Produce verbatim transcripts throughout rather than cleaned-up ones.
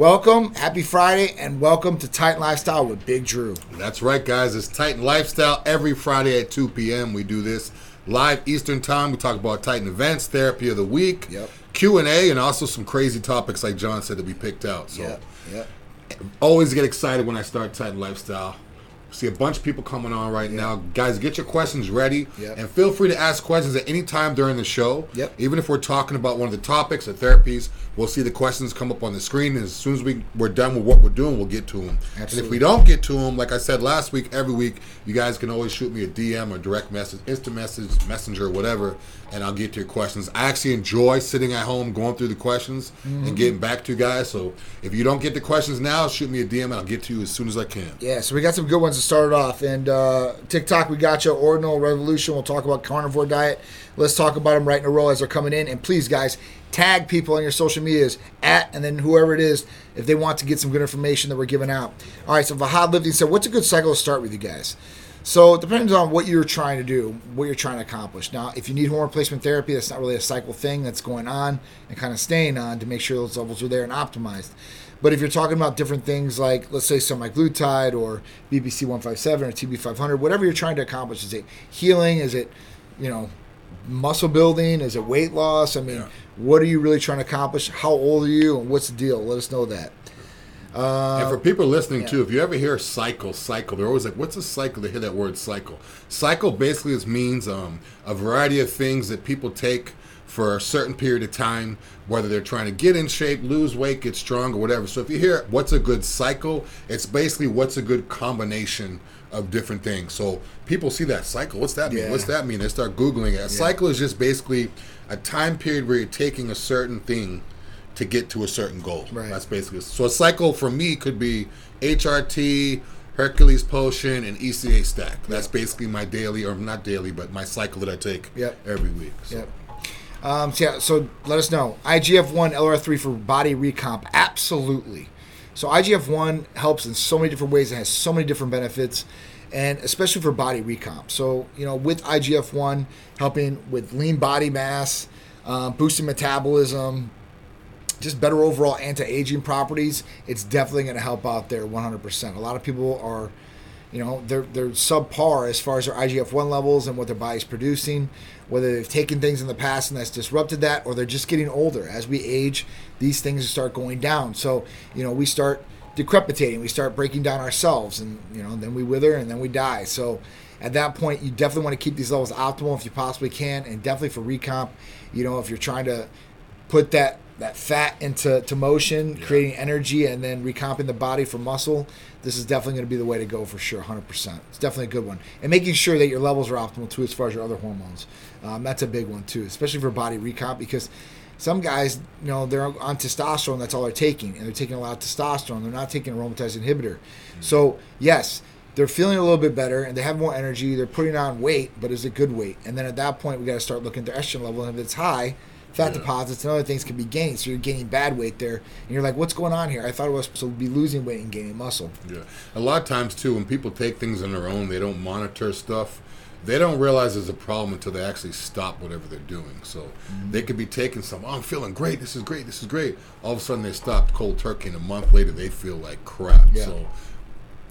Welcome, happy Friday, and welcome to Titan Lifestyle with Big Drew. That's right, guys. It's Titan Lifestyle every Friday at two p.m. We do this live Eastern time. We talk about Titan events, therapy of the week, yep. Q and A, and also some crazy topics like John said that we picked out. So, yep. Yep. Always get excited when I start Titan Lifestyle. See a bunch of people coming on right yep. now. Guys, get your questions ready. Yep. And feel free to ask questions at any time during the show. Yep. Even if we're talking about one of the topics or therapies, we'll see the questions come up on the screen. And as soon as we, we're done with what we're doing, we'll get to them. Absolutely. And if we don't get to them, like I said last week, every week, you guys can always shoot me a D M or direct message, instant message, messenger, whatever, and I'll get to your questions. I actually enjoy sitting at home, going through the questions, mm-hmm. and getting back to you guys. So if you don't get the questions now, shoot me a D M, and I'll get to you as soon as I can. Yeah, so we got some good ones. Started off and uh, TikTok, we got you. Ordinal Revolution. We'll talk about carnivore diet. Let's talk about them right in a row as they're coming in. And please, guys, tag people on your social medias at and then whoever it is if they want to get some good information that we're giving out. All right. So Vahad Lifting said, "What's a good cycle to start with, you guys?" So it depends on what you're trying to do, what you're trying to accomplish. Now, if you need hormone replacement therapy, that's not really a cycle thing that's going on and kind of staying on to make sure those levels are there and optimized. But if you're talking about different things like, let's say, semiglutide or B P C one fifty-seven or T B five hundred, whatever you're trying to accomplish, is it healing? Is it, you know, muscle building? Is it weight loss? I mean, yeah. What are you really trying to accomplish? How old are you? And what's the deal? Let us know that. Uh, and for people listening, yeah. too, if you ever hear cycle, cycle, they're always like, what's a cycle? They hear that word cycle. Cycle basically is means um, a variety of things that people take for a certain period of time, whether they're trying to get in shape, lose weight, get strong, or whatever. So if you hear what's a good cycle, it's basically what's a good combination of different things. So people see that cycle. What's that mean? Yeah. What's that mean? They start Googling it. A yeah. cycle is just basically a time period where you're taking a certain thing to get to a certain goal. Right. That's basically it. So a cycle for me could be H R T, Hercules Potion, and E C A Stack. That's yep. basically my daily, or not daily, but my cycle that I take yep. every week. So. Yep. Um, so, yeah, so let us know. I G F one, L R three for body recomp. Absolutely. So I G F one helps in so many different ways. It has so many different benefits, and especially for body recomp. So, you know, with I G F one helping with lean body mass, uh, boosting metabolism, just better overall anti-aging properties, it's definitely going to help out there one hundred percent. A lot of people are... You know, they're they're subpar as far as their I G F one levels and what their body's producing, whether they've taken things in the past and that's disrupted that, or they're just getting older. As we age, these things start going down. So, you know, we start decrepitating. We start breaking down ourselves, and, you know, then we wither and then we die. So at that point, you definitely want to keep these levels optimal if you possibly can, and definitely for recomp, you know, if you're trying to put that, that fat into to motion, yeah. creating energy, and then recomping the body for muscle, this is definitely going to be the way to go for sure, one hundred percent. It's definitely a good one. And making sure that your levels are optimal, too, as far as your other hormones. Um, that's a big one, too, especially for body recomp, because some guys, you know, they're on testosterone. That's all they're taking, and they're taking a lot of testosterone. They're not taking aromatase inhibitor. Mm-hmm. So, yes, they're feeling a little bit better, and they have more energy. They're putting on weight, but is it good weight? And then at that point, we got to start looking at their estrogen level, and if it's high, fat yeah. deposits and other things can be gained, so you're gaining bad weight there, and you're like, what's going on here? I thought I was supposed to be losing weight and gaining muscle. Yeah, a lot of times, too, when people take things on their own, they don't monitor stuff. They don't realize there's a problem until they actually stop whatever they're doing. So mm-hmm. they could be taking some, oh, I'm feeling great, this is great, this is great. All of a sudden, they stopped cold turkey, and a month later, they feel like crap. Yeah. So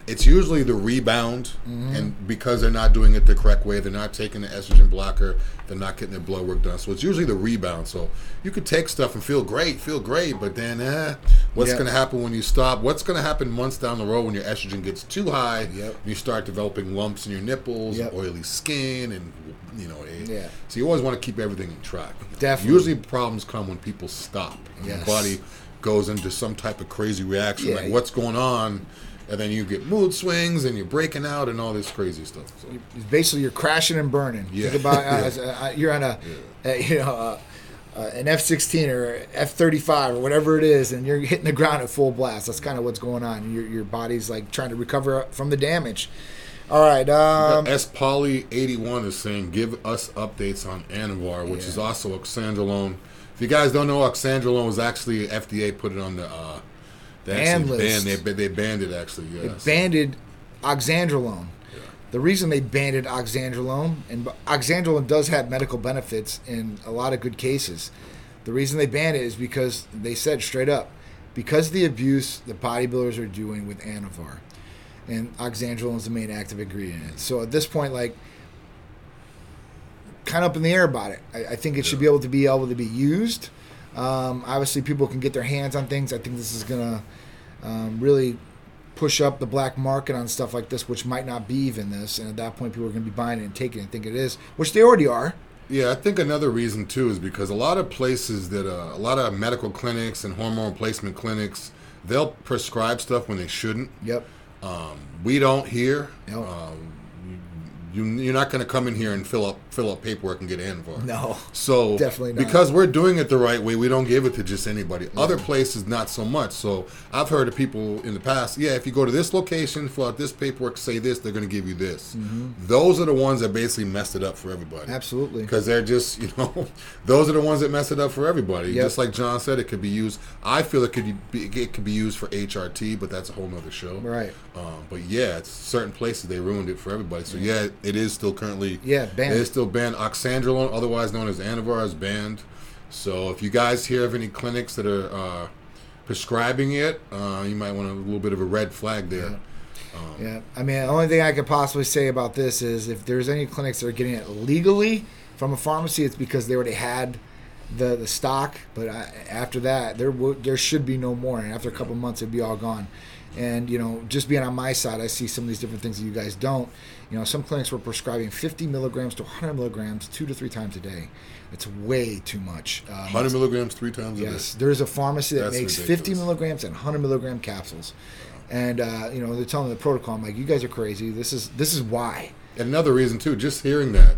it's usually the rebound, mm-hmm. and because they're not doing it the correct way, they're not taking the estrogen blocker, they're not getting their blood work done. So it's usually the rebound. So you could take stuff and feel great, feel great, but then eh, what's yeah. going to happen when you stop? What's going to happen months down the road when your estrogen gets too high, yep. and you start developing lumps in your nipples, yep. and oily skin, and, you know, it, yeah. so you always want to keep everything in track. Definitely. Usually problems come when people stop. And yes. the body goes into some type of crazy reaction, yeah, like yeah. what's going on? And then you get mood swings, and you're breaking out, and all this crazy stuff. So. Basically, you're crashing and burning. Yeah. Think about uh, yeah. uh, you're on a, yeah. uh, you know, uh, uh, an F sixteen or F thirty-five or whatever it is, and you're hitting the ground at full blast. That's kind of what's going on. Your your body's like trying to recover from the damage. All right. Um, S Poly eighty-one is saying, give us updates on Anavar, which yeah. is also oxandrolone. If you guys don't know, oxandrolone was actually F D A put it on the. Uh, Banned list. They, they banned it, actually. Yeah, they so. banned oxandrolone. Yeah. The reason they banned oxandrolone, and oxandrolone does have medical benefits in a lot of good cases. The reason they banned it is because they said straight up, because of the abuse the bodybuilders are doing with Anavar. And oxandrolone is the main active ingredient. So at this point, like, kind of up in the air about it. I, I think it yeah. should be able to be able to be used. Um, obviously, people can get their hands on things. I think this is going to um, really push up the black market on stuff like this, which might not be even this. And at that point, people are going to be buying it and taking it and think it is, which they already are. Yeah, I think another reason, too, is because a lot of places that uh, a lot of medical clinics and hormone replacement clinics, they'll prescribe stuff when they shouldn't. Yep. Um, we don't here. Nope. Um, you, you're not going to come in here and fill up fill up paperwork and get Anavar. No. So definitely not. Because we're doing it the right way, we don't give it to just anybody. Mm-hmm. Other places, not so much. So I've heard of people in the past. Yeah, if you go to this location, fill out this paperwork, say this, they're going to give you this. Mm-hmm. Those are the ones that basically messed it up for everybody. Absolutely. Because they're just, you know, those are the ones that mess it up for everybody. Yep. Just like John said, it could be used. I feel it could be it could be used for H R T, but that's a whole nother show. Right. Um, but yeah, it's certain places they ruined it for everybody. So yeah, yeah it is still currently yeah banned. It is still banned. Oxandrolone, otherwise known as Anavar, is banned. So if you guys hear of any clinics that are uh, prescribing it, uh, you might want a little bit of a red flag there. Yeah. Um, yeah, I mean, the only thing I could possibly say about this is if there's any clinics that are getting it legally from a pharmacy, it's because they already had the, the stock. But I, after that, there w- there should be no more. And after a couple months, it'd be all gone. And, you know, just being on my side, I see some of these different things that you guys don't. You know, some clinics were prescribing fifty milligrams to one hundred milligrams two to three times a day. It's way too much. Um, one hundred milligrams three times a yes, day? Yes. There's a pharmacy that That's makes ridiculous. fifty milligrams and one hundred milligram capsules. Wow. And, uh, you know, they're telling the protocol, I'm like, you guys are crazy. This is this is why. And another reason, too, just hearing that.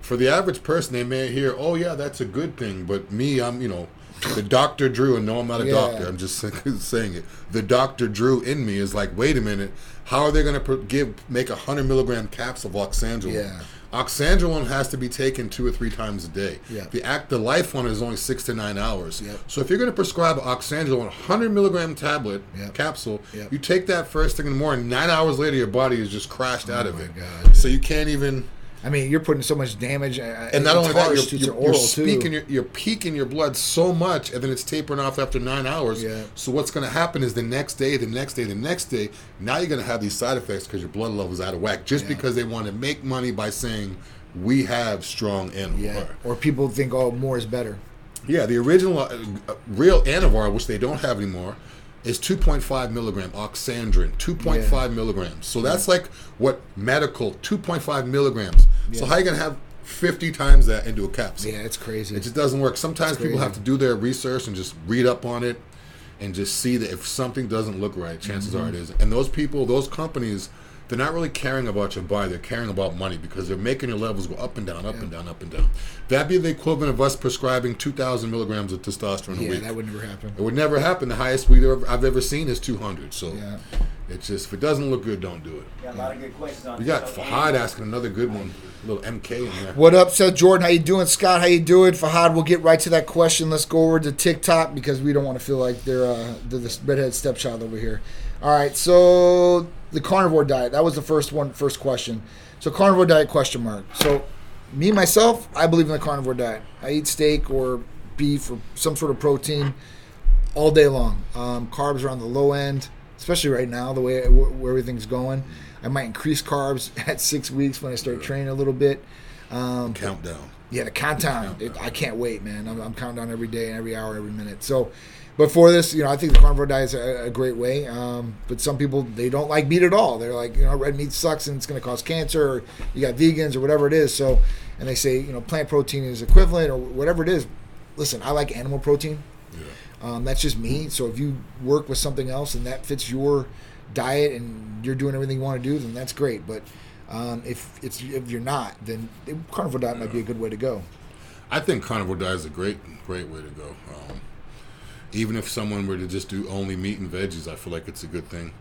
For the average person, they may hear, oh, yeah, that's a good thing. But me, I'm, you know, the Doctor Drew, and no, I'm not a yeah. doctor. I'm just saying it. The Doctor Drew in me is like, wait a minute. How are they going to give make a hundred milligram capsule of oxandrolone? Yeah. Oxandrolone has to be taken two or three times a day. Yeah. The act, the life on it is only six to nine hours. Yep. So if you're going to prescribe oxandrolone, a hundred milligram tablet yep. capsule, yep. you take that first thing in the morning. Nine hours later, your body is just crashed oh out of it. God. So you can't even. I mean, you're putting so much damage, and, and not only that, you're, you're, you're, speaking, you're, you're peaking your blood so much, and then it's tapering off after nine hours. Yeah. So what's going to happen is the next day, the next day, the next day. Now you're going to have these side effects because your blood level is out of whack, just yeah. because they want to make money by saying we have strong Anavar. Yeah. Or people think, oh, more is better. Yeah, the original uh, real Anavar, which they don't have anymore, is two point five milligram oxandrin, two point five yeah. milligrams. So that's yeah. like what medical, two point five milligrams. Yeah. So how are you going to have fifty times that into a capsule? Yeah, it's crazy. It just doesn't work. Sometimes people have to do their research and just read up on it and just see that if something doesn't look right, chances mm-hmm. are it isn't. And those people, those companies, they're not really caring about your body. They're caring about money because they're making your levels go up and down, up yeah. and down, up and down. That'd be the equivalent of us prescribing two thousand milligrams of testosterone yeah, a week. Yeah, that would never happen. It would never happen. The highest we ever, I've ever seen is two hundred. So yeah. it's just, if it doesn't look good, don't do it. We got a lot of good questions on We got Fahad asking another good one. A little M K in there. What up, Seth Jordan? How you doing? Scott, how you doing? Fahad, we'll get right to that question. Let's go over to TikTok because we don't want to feel like they're, uh, they're this redhead stepchild over here. All right, so the carnivore diet. That was the first one, first question. So carnivore diet question mark. So me, myself, I believe in the carnivore diet. I eat steak or beef or some sort of protein all day long. Um, carbs are on the low end, especially right now, the way where everything's going. I might increase carbs at six weeks when I start training a little bit. Um, countdown. Yeah, the countdown. It, I can't wait, man. I'm, I'm counting down every day and every hour, every minute. So but for this, you know, I think the carnivore diet is a, a great way. Um, but some people, they don't like meat at all. They're like, you know, red meat sucks and it's going to cause cancer. Or you got vegans or whatever it is. So, and they say, you know, plant protein is equivalent or whatever it is. Listen, I like animal protein. Yeah. Um, that's just me. So if you work with something else and that fits your diet and you're doing everything you want to do, then that's great. But um, if it's if you're not, then the carnivore diet yeah. might be a good way to go. I think carnivore diet is a great, great way to go. Um, Even if someone were to just do only meat and veggies, I feel like it's a good thing.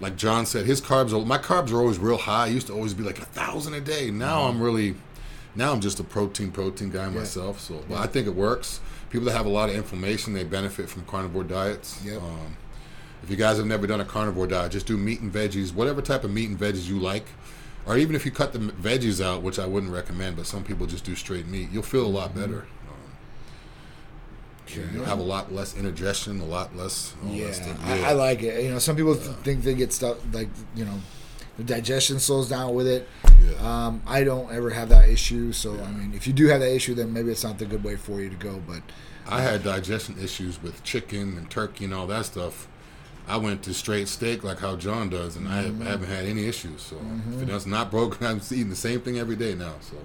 Like John said, his carbs are, my carbs are always real high. I used to always be like a thousand a day. Now mm-hmm. I'm really, now I'm just a protein, protein guy yeah. myself. So yeah. I think it works. People that have a lot of inflammation, they benefit from carnivore diets. Yep. Um, if you guys have never done a carnivore diet, just do meat and veggies, whatever type of meat and veggies you like. Or even if you cut the veggies out, which I wouldn't recommend, but some people just do straight meat, you'll feel a lot mm-hmm. better. Sure. You have a lot less indigestion, a lot less. All yeah, that stuff. I, yeah, I like it. You know, some people yeah. think they get stuff like, you know, the digestion slows down with it. Yeah. Um, I don't ever have that issue. So, yeah. I mean, if you do have that issue, then maybe it's not the good way for you to go. But I had digestion issues with chicken and turkey and all that stuff. I went to straight steak like how John does, and mm-hmm. I haven't had any issues. So mm-hmm. if it's not broken, I'm eating the same thing every day now. So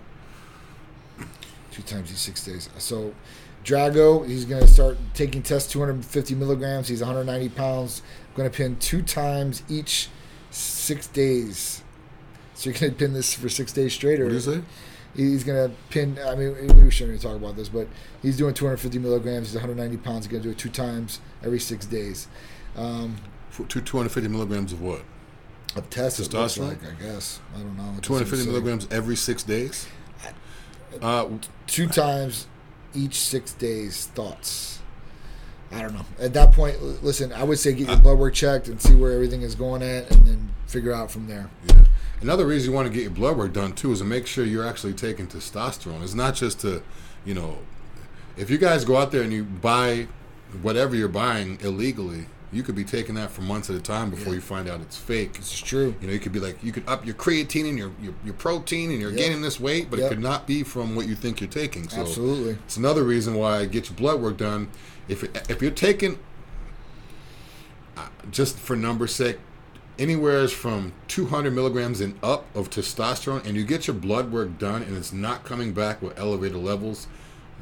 two times in six days. So Drago, he's going to start taking tests, two hundred fifty milligrams. He's one hundred ninety pounds. I'm going to pin two times each six days. So you're going to pin this for six days straight? Or what do you say? He's going to pin, I mean, we shouldn't even talk about this, but he's doing two hundred fifty milligrams. He's one hundred ninety pounds. He's going to do it two times every six days. Um, two hundred fifty milligrams of what? Of testosterone, like, I guess. I don't know. two hundred fifty milligrams every six days? Uh, two times each six days. Thoughts? I don't know. At that point, l- listen, I would say get your I, blood work checked and see where everything is going at, and then figure out from there. Yeah. Another reason you want to get your blood work done, too, is to make sure you're actually taking testosterone. It's not just to, you know, if you guys go out there and you buy whatever you're buying illegally, you could be taking that for months at a time before yeah. you find out it's fake. It's true. You know, you could be like, you could up your creatine and your your, your protein, and you're yep. gaining this weight, but yep. it could not be from what you think you're taking. So absolutely, it's another reason why get your blood work done. If if you're taking, uh, just for numbers' sake, anywhere from two hundred milligrams and up of testosterone, and you get your blood work done, and it's not coming back with elevated levels,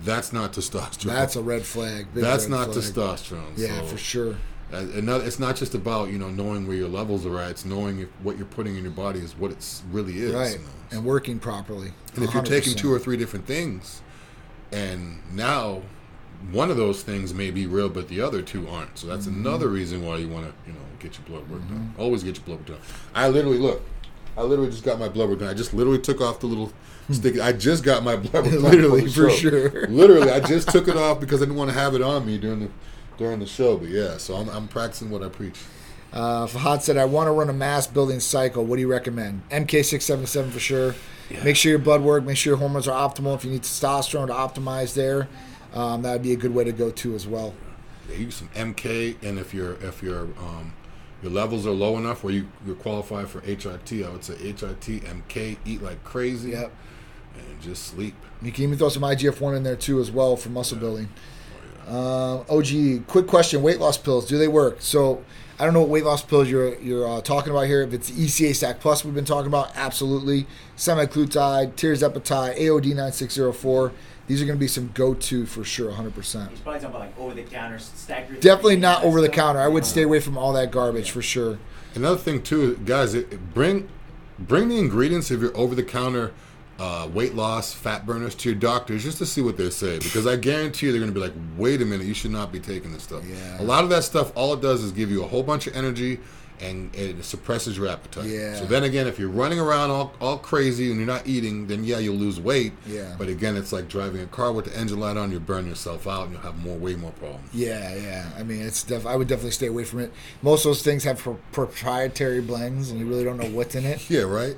that's not testosterone. That's a red flag. Big that's red not flag. Testosterone. Yeah, so. For sure. Another, it's not just about, you know, knowing where your levels are at. It's knowing if what you're putting in your body is what it really is. Right, you know? And working properly. one hundred percent. And if you're taking two or three different things, and now one of those things may be real, but the other two aren't. So that's mm-hmm. another reason why you want to, you know, get your blood work mm-hmm. done. Always get your blood work done. I literally, look, I literally just got my blood work done. I just literally took off the little stick. I just got my blood work done. Literally, for sure. Literally, I just took it off because I didn't want to have it on me during the... during the show, but yeah, so I'm, I'm practicing what I preach. Uh, Fahad said, I want to run a mass building cycle. What do you recommend? M K six seventy-seven for sure. Yeah. Make sure your blood work, make sure your hormones are optimal. If you need testosterone to optimize there, um, that would be a good way to go too as well. Yeah, use some M K, and if your if your um, your levels are low enough where you, you're qualified for H R T, I would say H R T, M K, eat like crazy, yep. and just sleep. You can even throw some I G F one in there too as well for muscle yeah. building. Uh, O G, quick question, weight loss pills, do they work? So, I don't know what weight loss pills you're you're uh, talking about here. If it's E C A Stack Plus we've been talking about, absolutely. Semiglutide, tirzepatide, A O D ninety-six oh four. These are going to be some go-to for sure, one hundred percent. You're probably talking about like over-the-counter, staggered. Definitely not over-the-counter. I would stay away from all that garbage yeah. for sure. Another thing, too, guys, it, bring, bring the ingredients of your over-the-counter Uh, weight loss, fat burners to your doctors just to see what they say, because I guarantee you they're going to be like, wait a minute, you should not be taking this stuff. Yeah. A lot of that stuff, all it does is give you a whole bunch of energy and it suppresses your appetite. Yeah. So then again, if you're running around all, all crazy and you're not eating, then yeah, you'll lose weight. Yeah. But again, it's like driving a car with the engine light on, you burn yourself out and you'll have more, way more problems. Yeah, yeah. I mean, it's def- I would definitely stay away from it. Most of those things have pro- proprietary blends and you really don't know what's in it. yeah, right.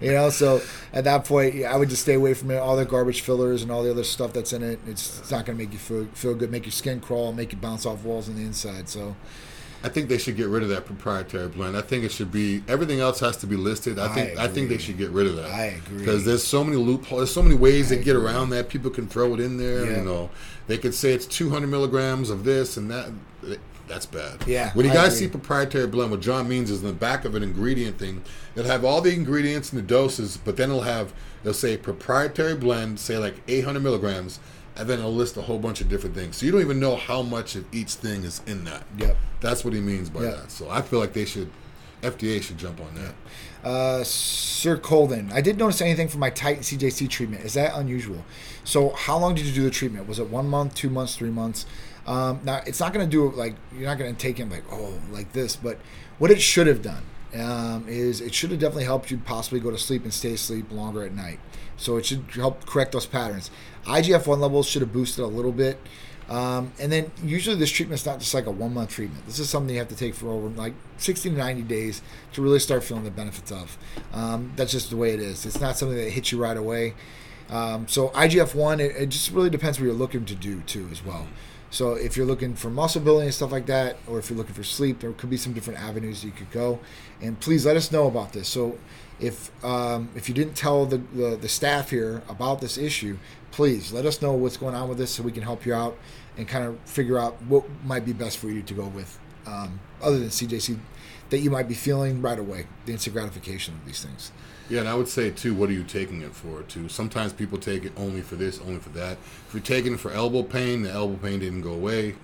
You know, so at that point, yeah, I would just stay away from it. All the garbage fillers and all the other stuff that's in it, it's, it's not going to make you feel, feel good, make your skin crawl, make you bounce off walls on the inside, so... I think they should get rid of that proprietary blend. I think it should be, everything else has to be listed. I think I, I think they should get rid of that. I agree. Because there's so many loopholes, there's so many ways they get around that. People can throw it in there. Yeah. You know, they could say it's two hundred milligrams of this and that. That's bad. Yeah. When you I guys agree. see proprietary blend, what John means is in the back of an ingredient thing, it'll have all the ingredients and the doses, but then it'll have, they'll say proprietary blend, say like eight hundred milligrams, and then it'll list a whole bunch of different things. So you don't even know how much of each thing is in that. Yep. That's what he means by yep. that. So I feel like they should, F D A should jump on that. Yep. Uh, Sir Colden, I didn't notice anything from my Titan C J C treatment. Is that unusual? So how long did you do the treatment? Was it one month, two months, three months? Um, now, it's not going to do, like, you're not going to take him like, oh, like this. But what it should have done um, is it should have definitely helped you possibly go to sleep and stay asleep longer at night. So it should help correct those patterns. I G F one levels should have boosted a little bit. Um, and then usually this treatment's not just like a one-month treatment. This is something you have to take for over like sixty to ninety days to really start feeling the benefits of. Um, that's just the way it is. It's not something that hits you right away. Um, so I G F one, it, it just really depends what you're looking to do too as well. So if you're looking for muscle building and stuff like that, or if you're looking for sleep, there could be some different avenues you could go. And please let us know about this. So if um, if you didn't tell the, the, the staff here about this issue, please let us know what's going on with this so we can help you out and kind of figure out what might be best for you to go with, um, other than C J C, that you might be feeling right away, the instant gratification of these things. Yeah, and I would say, too, what are you taking it for, too? Sometimes people take it only for this, only for that. If you're taking it for elbow pain, the elbow pain didn't go away.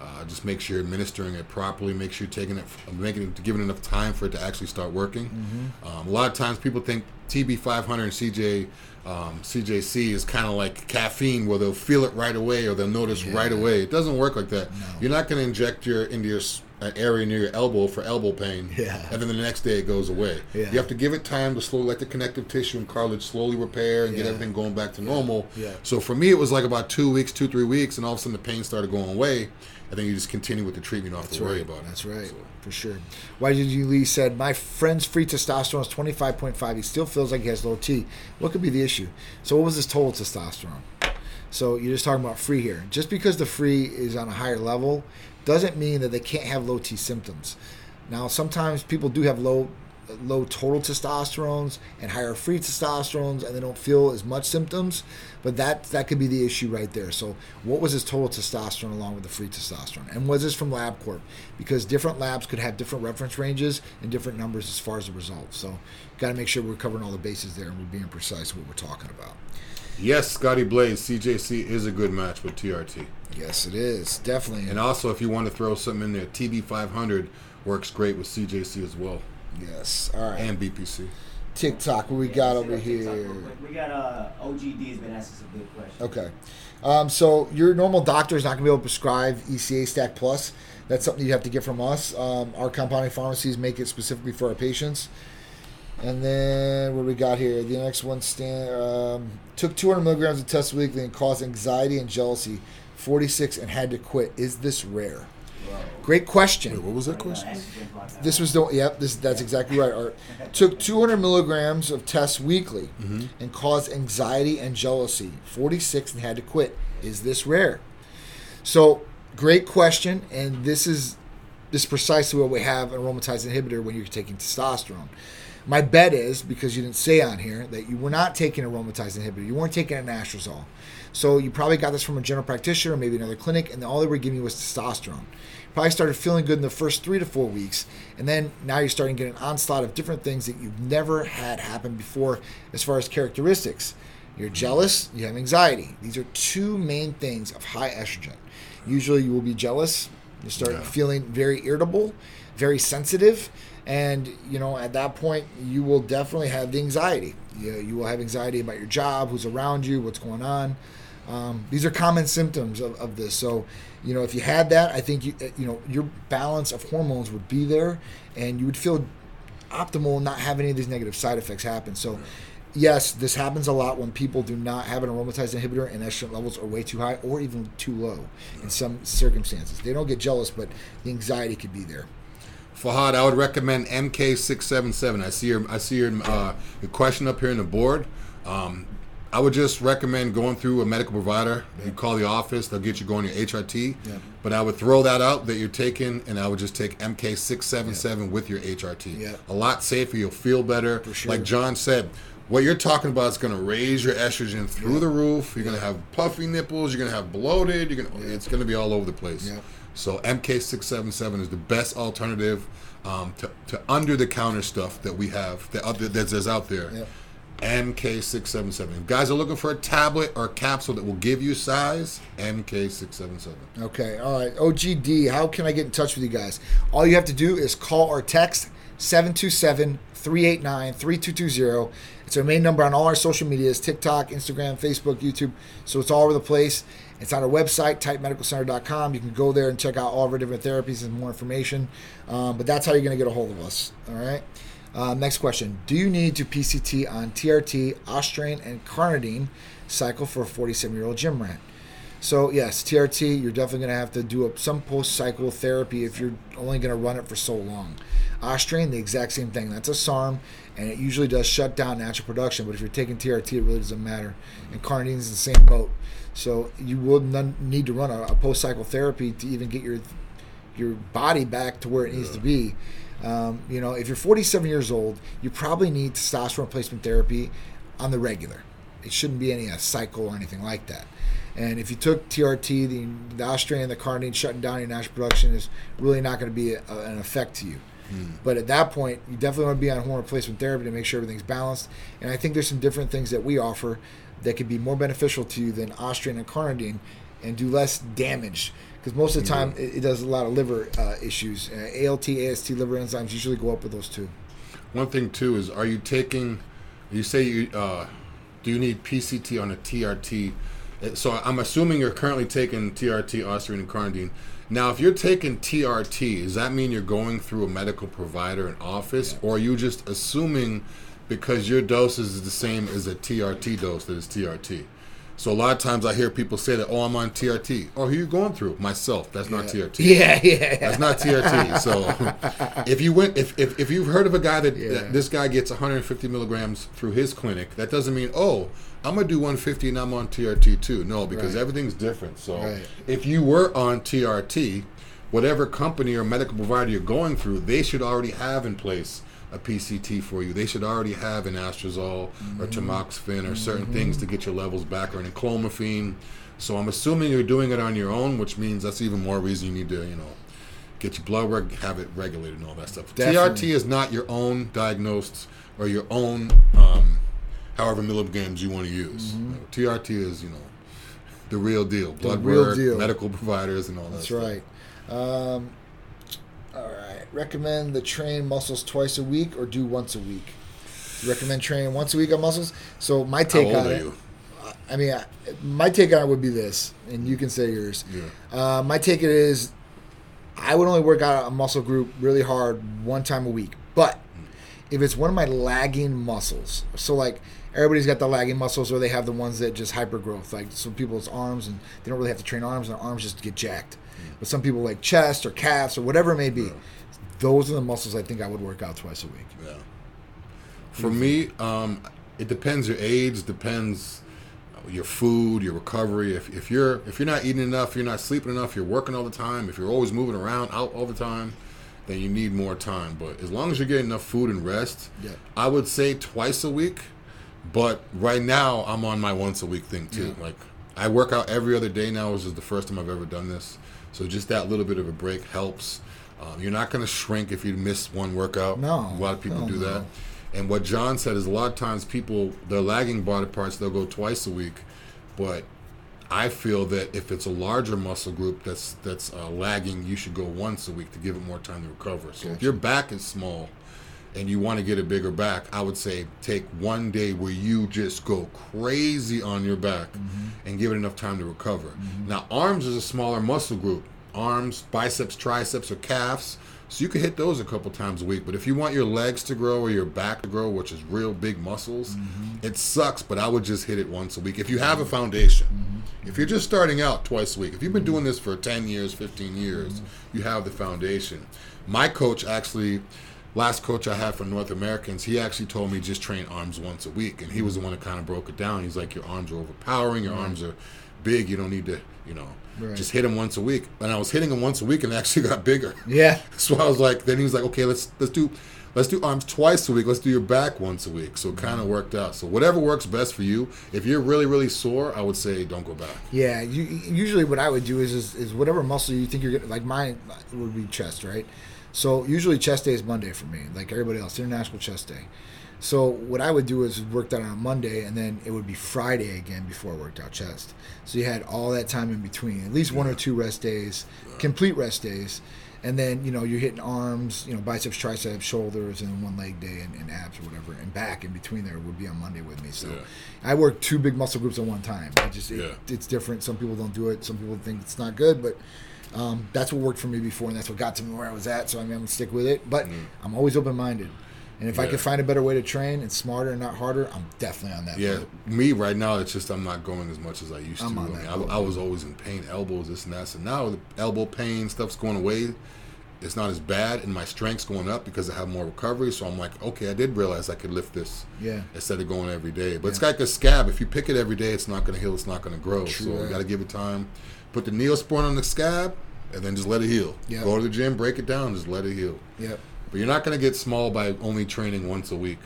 Uh, just make sure you're administering it properly. Make sure you're taking it, making it, giving it enough time for it to actually start working. Mm-hmm. Um, a lot of times people think T B five hundred and C J, um, C J C is kind of like caffeine, where they'll feel it right away or they'll notice yeah. right away. It doesn't work like that. No. You're not going to inject your into your an area near your elbow for elbow pain, yeah. and then the next day it goes away. Yeah. You have to give it time to slowly let the connective tissue and cartilage slowly repair and yeah. get everything going back to normal. Yeah. Yeah. So for me, it was like about two weeks, two, three weeks, and all of a sudden the pain started going away. I think you just continue with the treatment, you don't have to worry about it. That's right, so. For sure. Y G G Lee said, my friend's free testosterone is twenty-five point five. He still feels like he has low T. What could be the issue? So what was his total testosterone? So you're just talking about free here. Just because the free is on a higher level doesn't mean that they can't have low T symptoms. Now, sometimes people do have low low total testosterones and higher free testosterones, and they don't feel as much symptoms, but that that could be the issue right there. So what was his total testosterone along with the free testosterone, and was this from LabCorp? Because different labs could have different reference ranges and different numbers as far as the results. So got to make sure we're covering all the bases there and we're being precise what we're talking about. Yes, Scotty Blaze, C J C is a good match with T R T. Yes, it is, definitely. And also, if you want to throw something in there, T B five hundred works great with C J C as well. Yes, all right. And B P C. TikTok, what we yeah, got over here? We got uh, O G D has been asking some good questions. Okay. Um, so your normal doctor is not going to be able to prescribe E C A Stack Plus. That's something you have to get from us. Um, our compounding pharmacies make it specifically for our patients. And then what we got here? The next one stand, um, took two hundred milligrams of test weekly and caused anxiety and jealousy, forty-six, and had to quit. Is this rare? Wow. Great question. Wait, what was that question? This was the yep. This that's exactly right. Art took two hundred milligrams of test weekly mm-hmm. and caused anxiety and jealousy, forty-six, and had to quit. Is this rare? So great question, and this is this is precisely what we have an aromatase inhibitor when you're taking testosterone. My bet is, because you didn't say on here, that you were not taking an aromatase inhibitor. You weren't taking anastrozole. So you probably got this from a general practitioner or maybe another clinic, and all they were giving you was testosterone. Probably started feeling good in the first three to four weeks, and then now you're starting to get an onslaught of different things that you've never had happen before as far as characteristics. You're jealous, you have anxiety. These are two main things of high estrogen. Usually you will be jealous, you start yeah. feeling very irritable, very sensitive, and, you know, at that point, you will definitely have the anxiety. You, you will have anxiety about your job, who's around you, what's going on. Um, these are common symptoms of, of this. So, you know, if you had that, I think, you, you know, your balance of hormones would be there, and you would feel optimal and not have any of these negative side effects happen. So, yes, this happens a lot when people do not have an aromatase inhibitor and estrogen levels are way too high or even too low in some circumstances. They don't get jealous, but the anxiety could be there. Fahad, I would recommend M K six seven seven. I see your I see your, uh, your question up here in the board. Um, I would just recommend going through a medical provider. Yeah. You call the office, they'll get you going to your H R T. Yeah. But I would throw that out that you're taking, and I would just take M K six seven seven yeah. with your H R T. Yeah. A lot safer, you'll feel better. For sure. Like John said, what you're talking about is going to raise your estrogen through yeah. the roof. You're yeah. going to have puffy nipples. You're going to have bloated. You're going to, yeah. It's going to be all over the place. Yeah. So M K six seven seven is the best alternative um, to, to under-the-counter stuff that we have that up, that's, that's out there. Yeah. M K six seven seven. If guys are looking for a tablet or a capsule that will give you size, M K six seven seven. Okay, all right. O G D, how can I get in touch with you guys? All you have to do is call or text seven two seven, three eight nine, three two two zero. It's our main number on all our social medias, TikTok, Instagram, Facebook, YouTube. So it's all over the place. It's on our website, tight medical center dot com. You can go there and check out all of our different therapies and more information. Um, but that's how you're going to get a hold of us. All right. Uh, next question. Do you need to P C T on T R T, Ostarine, and Carnitine cycle for a forty-seven-year-old gym rat? So yes, T R T, you're definitely going to have to do a, some post-cycle therapy if you're only going to run it for so long. Ostarine, the exact same thing. That's a SARM, and it usually does shut down natural production, but if you're taking T R T, it really doesn't matter. And Carnitine is the same boat. So you will need to run a, a post-cycle therapy to even get your your body back to where it needs to be. Um, you know, if you're forty-seven years old, you probably need testosterone replacement therapy on the regular. It shouldn't be any a cycle or anything like that. And if you took T R T, the, the Ostarine and the Carnitine, shutting down your natural production is really not going to be a, a, an effect to you. Hmm. But at that point, you definitely want to be on hormone replacement therapy to make sure everything's balanced. And I think there's some different things that we offer that could be more beneficial to you than Ostarine and Carnitine and do less damage. Because most of the time, hmm. it, it does a lot of liver uh, issues. Uh, A L T, A S T, liver enzymes usually go up with those two. One thing, too, is are you taking, you say you, uh, do you need P C T on a T R T? So I'm assuming you're currently taking T R T, Ostarine, and Carnitine. Now, if you're taking T R T, does that mean you're going through a medical provider in office, yeah. or are you just assuming because your dose is the same as a T R T dose that is T R T? So a lot of times I hear people say that, oh, I'm on T R T. Oh, who are you going through? Myself. That's not yeah. T R T. Yeah, yeah, yeah. That's not T R T. So if, you went, if, if, if you've heard of a guy that, yeah. that this guy gets one hundred fifty milligrams through his clinic, that doesn't mean, oh, I'm going to do one fifty and I'm on T R T too. No, because right. everything's different. So right. if you were on T R T, whatever company or medical provider you're going through, they should already have in place a P C T for you. They should already have an Anastrozole mm-hmm. or tamoxifen or certain mm-hmm. things to get your levels back, or an Enclomiphene. So I'm assuming you're doing it on your own, which means that's even more reason you need to, you know, get your blood work, have it regulated and all that stuff. Definitely. T R T is not your own diagnosed or your own um, however milligrams you want to use. Mm-hmm. You know, T R T is, you know, the real deal. Blood real work, deal. Medical providers and all that that's stuff. That's right. Um, all right. Recommend the train muscles twice a week or do once a week? Recommend training once a week on muscles? So my take How old on are it, you? I mean, I, my take on it would be this, and you can say yours. Yeah. Uh, my take it is I would only work out a muscle group really hard one time a week. But if it's one of my lagging muscles, so like everybody's got the lagging muscles, or they have the ones that just hypergrowth, like some people's arms, and they don't really have to train arms, and their arms just get jacked. But some people like chest or calves or whatever it may be. Yeah. Those are the muscles I think I would work out twice a week. Yeah. For me, um, it depends your age, depends your food, your recovery. If if you're if you're not eating enough, you're not sleeping enough, you're working all the time, if you're always moving around, out all the time, then you need more time. But as long as you're getting enough food and rest, yeah. I would say twice a week. But right now, I'm on my once a week thing too. Yeah. Like I work out every other day now, which is the first time I've ever done this. So just that little bit of a break helps. Um, you're not going to shrink if you miss one workout. No. A lot of people no, do that. No. And what John said is a lot of times people, they're lagging body parts, they'll go twice a week. But I feel that if it's a larger muscle group that's that's uh, lagging, you should go once a week to give it more time to recover. So gotcha. If your back is small and you want to get a bigger back, I would say take one day where you just go crazy on your back mm-hmm. and give it enough time to recover. Mm-hmm. Now, arms is a smaller muscle group. Arms, biceps, triceps, or calves. So you can hit those a couple times a week. But if you want your legs to grow or your back to grow, which is real big muscles, mm-hmm. it sucks, but I would just hit it once a week. If you have a foundation, mm-hmm. if you're just starting out twice a week, if you've been doing this for ten years, fifteen years, mm-hmm. you have the foundation. My coach actually... Last coach I had for North Americans, he actually told me just train arms once a week, and he was the one that kind of broke it down. He's like, your arms are overpowering, your right. arms are big, you don't need to, you know, right. just hit them once a week. And I was hitting them once a week, and they actually got bigger. Yeah. So I was like, then he was like, okay, let's let's do let's do arms twice a week, let's do your back once a week. So it kind of worked out. So whatever works best for you. If you're really really sore, I would say don't go back. Yeah. You, usually what I would do is, is is whatever muscle you think you're gonna like. Mine would be chest, right? So usually chest day is Monday for me, like everybody else, International Chest Day. So what I would do is work that on Monday, and then it would be Friday again before I worked out chest. So you had all that time in between, at least yeah. one or two rest days, yeah. complete rest days. And then, you know, you're hitting arms, you know, biceps, triceps, shoulders, and one leg day and, and abs or whatever. And back in between there would be on Monday with me. So yeah. I work two big muscle groups at one time. I just it, yeah. It's different. Some people don't do it. Some people think it's not good, but... Um, that's what worked for me before, and that's what got to me where I was at. So I mean, I'm gonna stick with it, but mm. I'm always open-minded. And if yeah. I can find a better way to train, it's smarter and not harder, I'm definitely on that. Yeah, boat. Me right now, it's just I'm not going as much as I used I'm to. On I, mean, I, I was always in pain, elbows, this and that. So now the elbow pain, stuff's going away. It's not as bad, and my strength's going up because I have more recovery. So I'm like, okay, I did realize I could lift this yeah. instead of going every day. But yeah. it's like a scab. If you pick it every day, it's not going to heal. It's not going to grow. True, so right. you got to give it time. Put the Neosporin on the scab, and then just let it heal. Yep. Go to the gym, break it down, just let it heal. Yep. But you're not going to get small by only training once a week.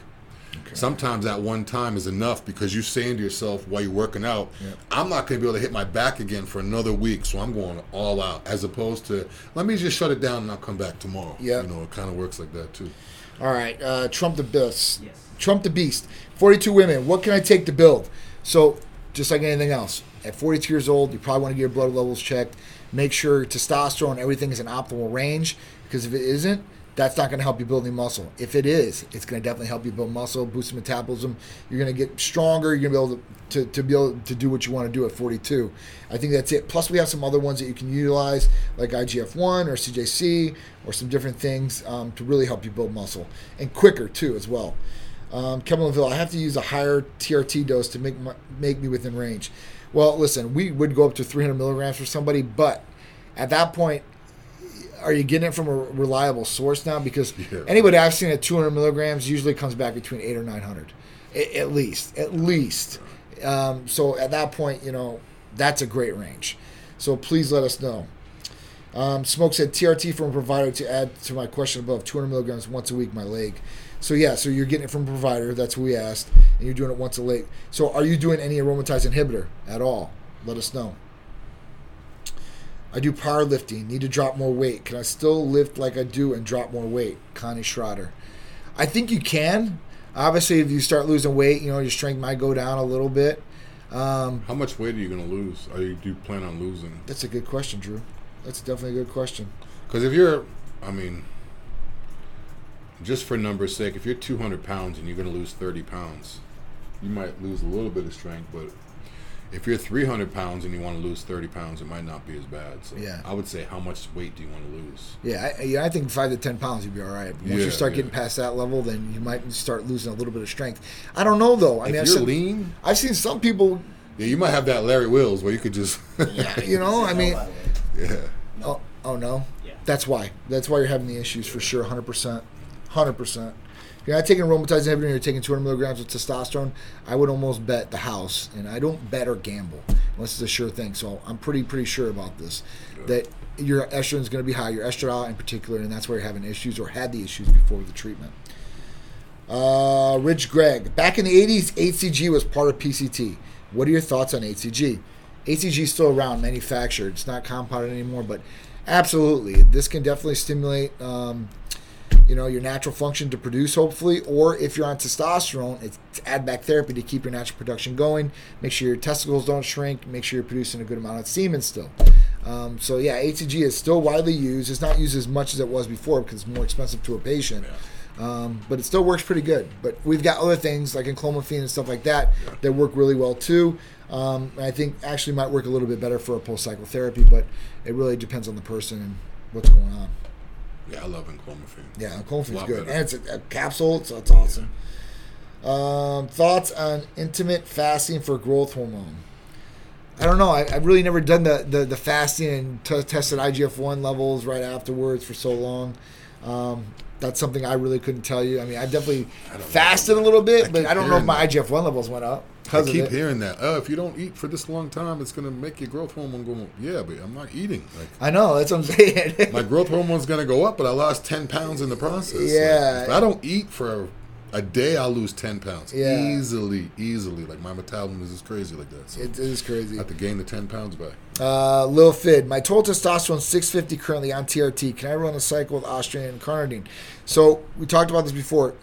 Okay. Sometimes that one time is enough because you're saying to yourself while you're working out, yep. I'm not going to be able to hit my back again for another week, so I'm going all out. As opposed to, let me just shut it down and I'll come back tomorrow. Yep. You know, it kind of works like that too. All right, uh, Trump the Beast. Yes. Trump the Beast. forty-two women, what can I take to build? So, just like anything else, at forty-two years old, you probably want to get your blood levels checked. Make sure testosterone, everything is in optimal range, because if it isn't, that's not going to help you build any muscle. If it is, it's going to definitely help you build muscle, boost metabolism. You're going to get stronger. You're going to be able to, to, to be able to do what you want to do at forty-two. I think that's it. Plus, we have some other ones that you can utilize, like I G F one or C J C or some different things um, to really help you build muscle. And quicker, too, as well. Um, Kevin LaVille, I have to use a higher T R T dose to make my, make me within range. Well, listen, we would go up to three hundred milligrams for somebody, but at that point, are you getting it from a reliable source now? Because yeah. anybody I've seen at two hundred milligrams usually comes back between eight or nine hundred, at least, at least. Um, so at that point, you know, that's a great range. So please let us know. Um, Smoke said T R T from a provider to add to my question above, two hundred milligrams once a week, my leg. So yeah, so you're getting it from a provider. That's what we asked, and you're doing it once a week. So are you doing any aromatase inhibitor at all? Let us know. I do powerlifting. Need to drop more weight. Can I still lift like I do and drop more weight? Connie Schroeder. I think you can. Obviously, if you start losing weight, you know, your strength might go down a little bit. Um, How much weight are you going to lose? Or do you plan on losing? That's a good question, Drew. That's definitely a good question. Because if you're, I mean, just for numbers' sake, if you're two hundred pounds and you're going to lose thirty pounds, you might lose a little bit of strength, but if you're three hundred pounds and you want to lose thirty pounds, it might not be as bad. So yeah. I would say, how much weight do you want to lose? Yeah, I, yeah, I think five to ten pounds you'd be all right. But once yeah, you start yeah. getting past that level, then you might start losing a little bit of strength. I don't know though. I if mean, you're I've lean, seen, I've seen some people. Yeah, you might have that Larry Wills where you could just. yeah, you know, I mean. Yeah. Oh, oh no. Yeah. That's why. That's why you're having the issues for sure. one hundred percent. one hundred percent. If you're not taking aromatase inhibitor and you're taking two hundred milligrams of testosterone, I would almost bet the house, and I don't bet or gamble unless it's a sure thing. So I'm pretty, pretty sure about this, yeah. that your estrogen is going to be high, your estradiol in particular, and that's where you're having issues or had the issues before with the treatment. Uh, Rich Gregg, back in the eighties, H C G was part of P C T. What are your thoughts on H C G? H C G is still around, manufactured. It's not compounded anymore, but absolutely. This can definitely stimulate um, you know, your natural function to produce, hopefully, or if you're on testosterone, it's add back therapy to keep your natural production going. Make sure your testicles don't shrink. Make sure you're producing a good amount of semen still. Um, so, yeah, H C G is still widely used. It's not used as much as it was before because it's more expensive to a patient. Yeah. Um, but it still works pretty good. But we've got other things like Enclomiphene and stuff like that yeah. that work really well, too. Um, and I think actually might work a little bit better for a post-cycle therapy, but it really depends on the person and what's going on. Yeah, I love Enclomiphene. Yeah, Enclomiphene's good. Better. And it's a, a capsule, so it's awesome. Yeah. Um, thoughts on intermittent fasting for growth hormone? I don't know. I, I've really never done the, the, the fasting and t- tested I G F one levels right afterwards for so long. Um, that's something I really couldn't tell you. I mean, I definitely I fasted know. a little bit, I but I don't know if my that. I G F one levels went up. I keep hearing that. Oh, if you don't eat for this long time, it's going to make your growth hormone go up. Yeah, but I'm not eating. Like, I know. That's what I'm saying. My growth hormone's going to go up, but I lost ten pounds in the process. Yeah. Like, if I don't eat for a, a day, I'll lose ten pounds. Yeah. Easily, easily. Like, my metabolism is crazy like that. So it is crazy. I have to gain the ten pounds back. Uh, Lil Fid. My total testosterone is six fifty currently on T R T. Can I run a cycle with Ostarine and Carnitine? So, we talked about this before.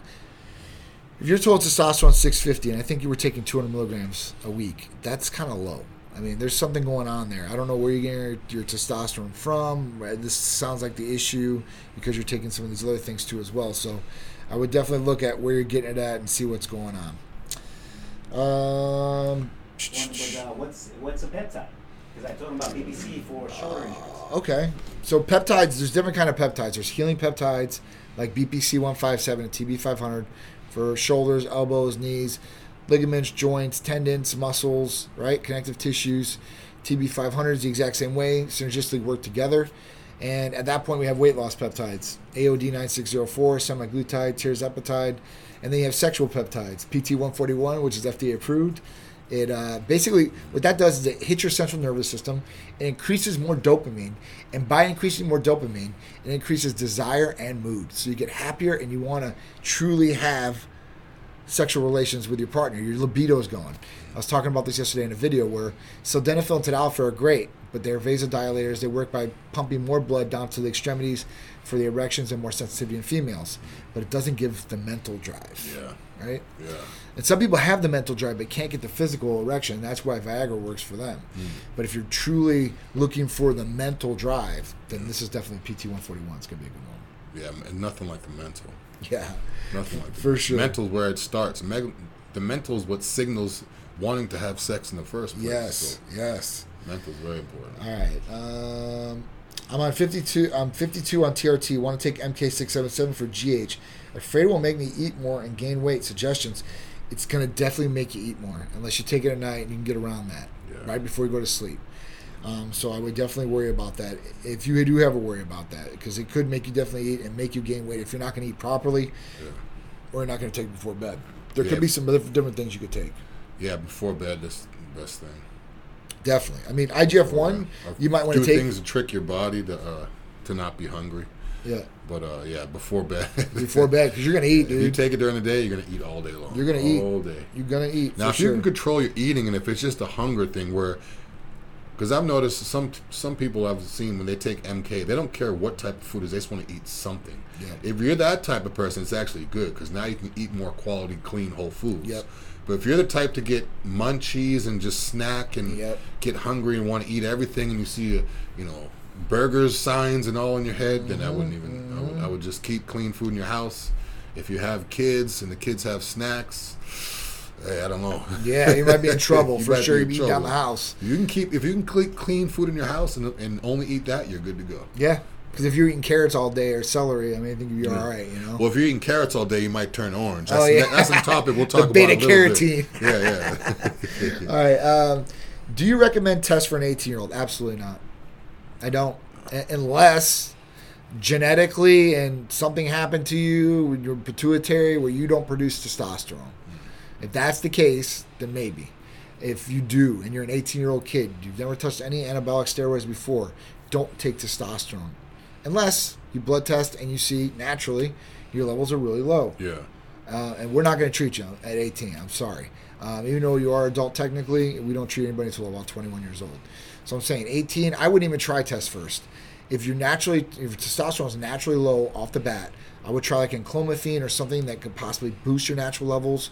If your total testosterone is six fifty, and I think you were taking two hundred milligrams a week, that's kind of low. I mean, there's something going on there. I don't know where you're getting your, your testosterone from. This sounds like the issue because you're taking some of these other things too as well. So I would definitely look at where you're getting it at and see what's going on. Um, what, what, uh, what's, what's a peptide? Because I told him about B P C for shoulder injuries. Uh, okay. So peptides, there's different kind of peptides. There's healing peptides like B P C one fifty-seven and T B five hundred for shoulders, elbows, knees, ligaments, joints, tendons, muscles, right? Connective tissues. T B five hundred is the exact same way. Synergistically work together. And at that point, we have weight loss peptides. A O D nine six zero four, semiglutide, tirzepatide. And then you have sexual peptides. P T one forty-one, which is F D A approved. It uh, basically, what that does is it hits your central nervous system. It increases more dopamine. And by increasing more dopamine, it increases desire and mood. So you get happier and you want to truly have sexual relations with your partner. Your libido is going. I was talking about this yesterday in a video where sildenafil and Tadalafil are great, but they're vasodilators. They work by pumping more blood down to the extremities for the erections and more sensitivity in females. But it doesn't give the mental drive. Yeah. Right? Yeah. And some people have the mental drive but can't get the physical erection. That's why Viagra works for them. Mm. But if you're truly looking for the mental drive, then this is definitely P T one forty-one. It's going to be a good one. Yeah, and nothing like the mental. Yeah. Nothing like that. For sure. Mental is where it starts. The mental is what signals wanting to have sex in the first place. Yes, so yes. Mental is very important. All right. Um, I'm on fifty-two. I'm fifty-two on T R T. Want to take M K six seventy-seven for G H. Afraid it will make me eat more and gain weight. Suggestions. It's going to definitely make you eat more unless you take it at night and you can get around that, yeah, right before you go to sleep. Um, so I would definitely worry about that if you do have a worry about that, because it could make you definitely eat and make you gain weight if you're not going to eat properly, yeah, or you're not going to take it before bed. There yeah. could be some different things you could take. Yeah, before bed, that's the best thing. Definitely. I mean, I G F one, yeah, you might want to take... Do things to trick your body to uh, to not be hungry. Yeah. But, uh, yeah, before bed. Before bed, because you're going to eat, yeah, dude. If you take it during the day, you're going to eat all day long. You're going to eat. All day. You're going to eat. Now, if sure. you can control your eating, and if it's just a hunger thing where... Because I've noticed some some people I've seen when they take M K, they don't care what type of food it is. They just want to eat something. Yeah. If you're that type of person, it's actually good because now you can eat more quality, clean, whole foods. Yep. But if you're the type to get munchies and just snack and yep. get hungry and want to eat everything, and you see, a, you know, burgers, signs, and all in your head, then mm-hmm. I wouldn't even. Mm-hmm. I, would, I would just keep clean food in your house. If you have kids and the kids have snacks. Hey, I don't know. Yeah, you might be in trouble for sure. You eat down the house. You can keep if you can keep clean food in your house and and only eat that, you're good to go. Yeah, because if you're eating carrots all day or celery, I mean, I think you're yeah. all right. You know. Well, if you're eating carrots all day, you might turn orange. That's, oh yeah, that, that's a topic we'll talk the about. Beta carotene. Yeah, yeah. All right. Um, do you recommend tests for an eighteen-year-old? Absolutely not. I don't, a- unless genetically and something happened to you with your pituitary where you don't produce testosterone. If that's the case, then maybe. If you do, and you're an eighteen-year-old kid, you've never touched any anabolic steroids before, don't take testosterone. Unless you blood test and you see, naturally, your levels are really low. Yeah. Uh, and we're not going to treat you at eighteen. I'm sorry. Um, even though you are adult technically, we don't treat anybody until about twenty-one years old. So I'm saying eighteen, I wouldn't even try tests first. If you're naturally, if your testosterone is naturally low off the bat, I would try like Enclomiphene or something that could possibly boost your natural levels.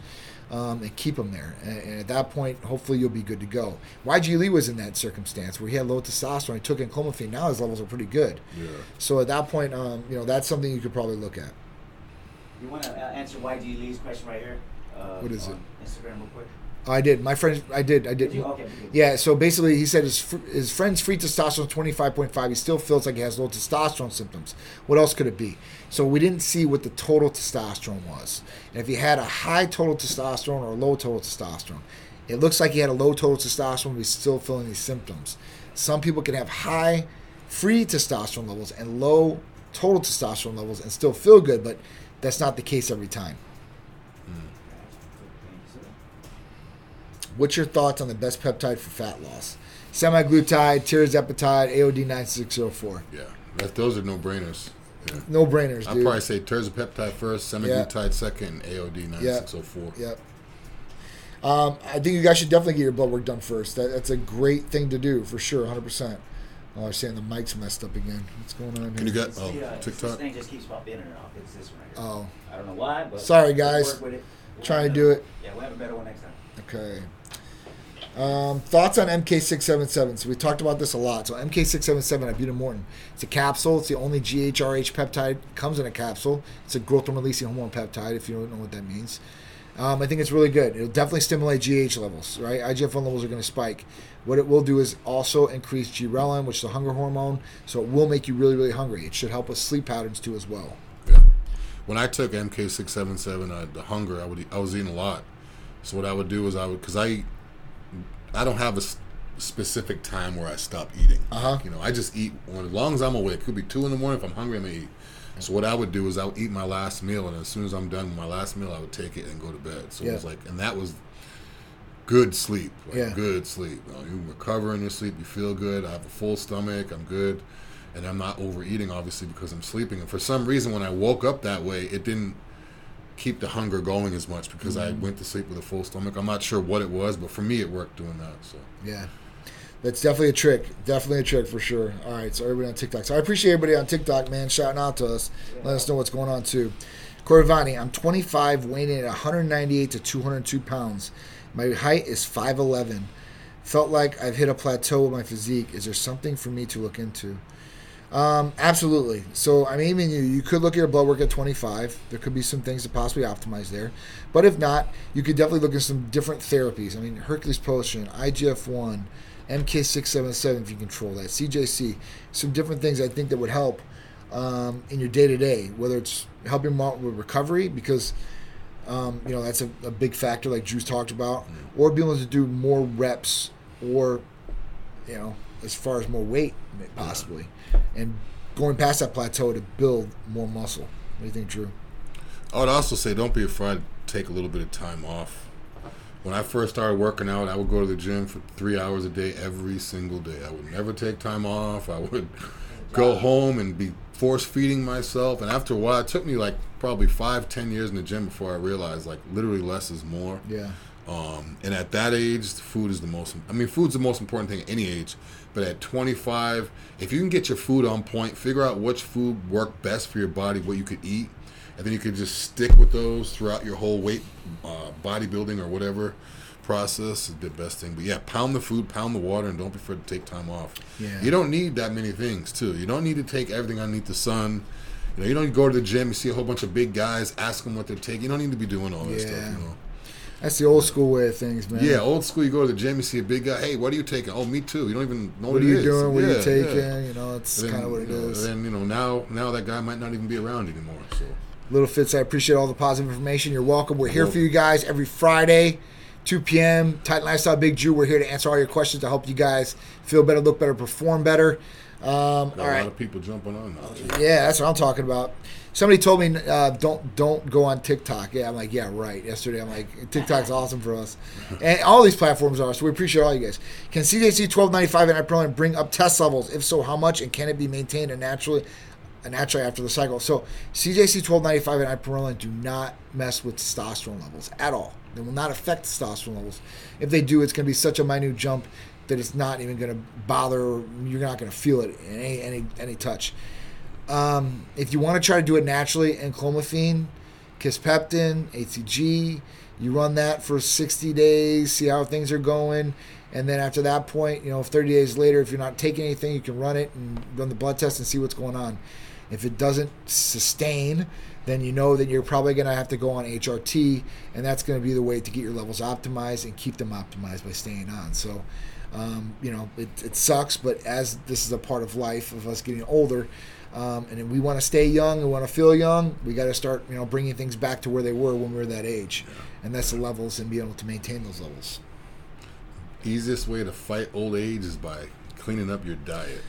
Um, and keep them there. And, and at that point, hopefully you'll be good to go. Y G Lee was in that circumstance where he had low testosterone. He took Enclomiphene. Now his levels are pretty good. Yeah. So at that point, um, you know, that's something you could probably look at. You want to answer Y G Lee's question right here? Uh, what is it? Instagram real quick. I did. My friend, I did. I did. did okay. Yeah, so basically he said his fr- his friend's free testosterone twenty-five point five. He still feels like he has low testosterone symptoms. What else could it be? So we didn't see what the total testosterone was. And if he had a high total testosterone or a low total testosterone, it looks like he had a low total testosterone, but he's still feeling these symptoms. Some people can have high free testosterone levels and low total testosterone levels and still feel good, but that's not the case every time. What's your thoughts on the best peptide for fat loss? Semiglutide, tirzepatide, A O D nine six zero four. Yeah, that, those are no-brainers. Yeah. No-brainers, dude. I'd probably say tirzepatide first, semiglutide yeah. second, A O D nine six zero four. Yeah. yeah. Um, I think you guys should definitely get your blood work done first. That, that's a great thing to do, for sure, one hundred percent. Oh, I'm saying the mic's messed up again. What's going on here? Can you get oh, the, uh, TikTok? This thing just keeps popping in and out. It's this one right here. Oh. I don't know why, but... Sorry, guys. We'll we'll trying to do it. Yeah, we'll have a better one next time. Okay. Um, thoughts on M K six seventy-seven? So we talked about this a lot. So M K six seventy-seven, Ibutamoren. It's a capsule. It's the only G H R H peptide. It comes in a capsule. It's a growth-releasing hormone peptide, if you don't know what that means. Um, I think it's really good. It'll definitely stimulate G H levels, right? I G F one levels are going to spike. What it will do is also increase ghrelin, which is a hunger hormone, so it will make you really, really hungry. It should help with sleep patterns too as well. Yeah. When I took M K six seven seven, uh, the hunger, I would I was eating a lot. So what I would do is I would, because I, I don't have a specific time where I stop eating. Uh-huh. Like, you know, I just eat when, as long as I'm awake. It could be two in the morning. If I'm hungry, I'm going to eat. So what I would do is I would eat my last meal, and as soon as I'm done with my last meal, I would take it and go to bed. So yeah. It was like, and that was good sleep, like yeah. good sleep. You know, you recover in your sleep, you feel good. I have a full stomach, I'm good, and I'm not overeating, obviously, because I'm sleeping. And for some reason, when I woke up that way, it didn't keep the hunger going as much because mm-hmm. I went to sleep with a full stomach. I'm not sure what it was, but for me, it worked doing that. So yeah. That's definitely a trick. Definitely a trick for sure. All right, so everybody on TikTok. So I appreciate everybody on TikTok, man, shouting out to us. Let us know what's going on, too. Corvani, I'm twenty-five, weighing in at one ninety-eight to two oh two pounds. My height is five eleven. Felt like I've hit a plateau with my physique. Is there something for me to look into? Um, absolutely. So, I mean, even you, you could look at your blood work at twenty-five. There could be some things to possibly optimize there. But if not, you could definitely look at some different therapies. I mean, Hercules Potion, I G F one, M K six seven seven, if you control that, C J C, some different things I think that would help um, in your day-to-day, whether it's helping with recovery, because um, you know that's a, a big factor like Drew's talked about, mm-hmm. or being able to do more reps or, you know, as far as more weight possibly, yeah. and going past that plateau to build more muscle. What do you think, Drew? I would also say don't be afraid to take a little bit of time off. When I first started working out, I would go to the gym for three hours a day every single day. I would never take time off. I would go home and be force-feeding myself. And after a while, it took me like probably five, ten years in the gym before I realized like literally less is more. Yeah. Um, and at that age, food is the most, I mean, food's the most important thing at any age. But at twenty-five, if you can get your food on point, figure out which food worked best for your body, what you could eat. And then you could just stick with those throughout your whole weight, uh, bodybuilding or whatever process is the best thing. But yeah, pound the food, pound the water, and don't be afraid to take time off. Yeah. You don't need that many things, too. You don't need to take everything underneath the sun. You know, you don't go to the gym, you see a whole bunch of big guys, ask them what they're taking. You don't need to be doing all that yeah. stuff, you know. That's the old school way of things, man. Yeah, old school. You go to the gym, you see a big guy. Hey, what are you taking? Oh, me too. You don't even know what, what it is. What are you doing? What yeah, are you taking? Yeah. You know, it's kind of what it is. And then, you know, now, now that guy might not even be around anymore, so. Little Fitz, I appreciate all the positive information. You're welcome. We're here for you guys every Friday, two p.m. Titan Lifestyle, Big Drew. We're here to answer all your questions to help you guys feel better, look better, perform better. Um, all right. A lot of people jumping on now. Yeah, that's what I'm talking about. Somebody told me uh, don't don't go on TikTok. Yeah, I'm like, yeah, right. Yesterday, I'm like, TikTok's awesome for us, and all these platforms are. So we appreciate all you guys. Can C J C twelve ninety-five and iProline bring up test levels? If so, how much? And can it be maintained and naturally? naturally after the cycle. So C J C twelve ninety-five and iProline do not mess with testosterone levels at all. They will not affect testosterone levels. If they do, it's going to be such a minute jump that it's not even going to bother. You're not going to feel it in any any, any touch. Um, if you want to try to do it naturally, Enclomiphene, Kisspeptin, H C G, you run that for sixty days, see how things are going. And then after that point, you know, thirty days later, if you're not taking anything, you can run it and run the blood test and see what's going on. If it doesn't sustain, then you know that you're probably going to have to go on H R T, and that's going to be the way to get your levels optimized and keep them optimized by staying on. So, um, you know, it, it sucks, but as this is a part of life of us getting older, um, and we want to stay young, we want to feel young, we got to start, you know, bringing things back to where they were when we were that age, and that's the levels and being able to maintain those levels. Easiest way to fight old age is by cleaning up your diet.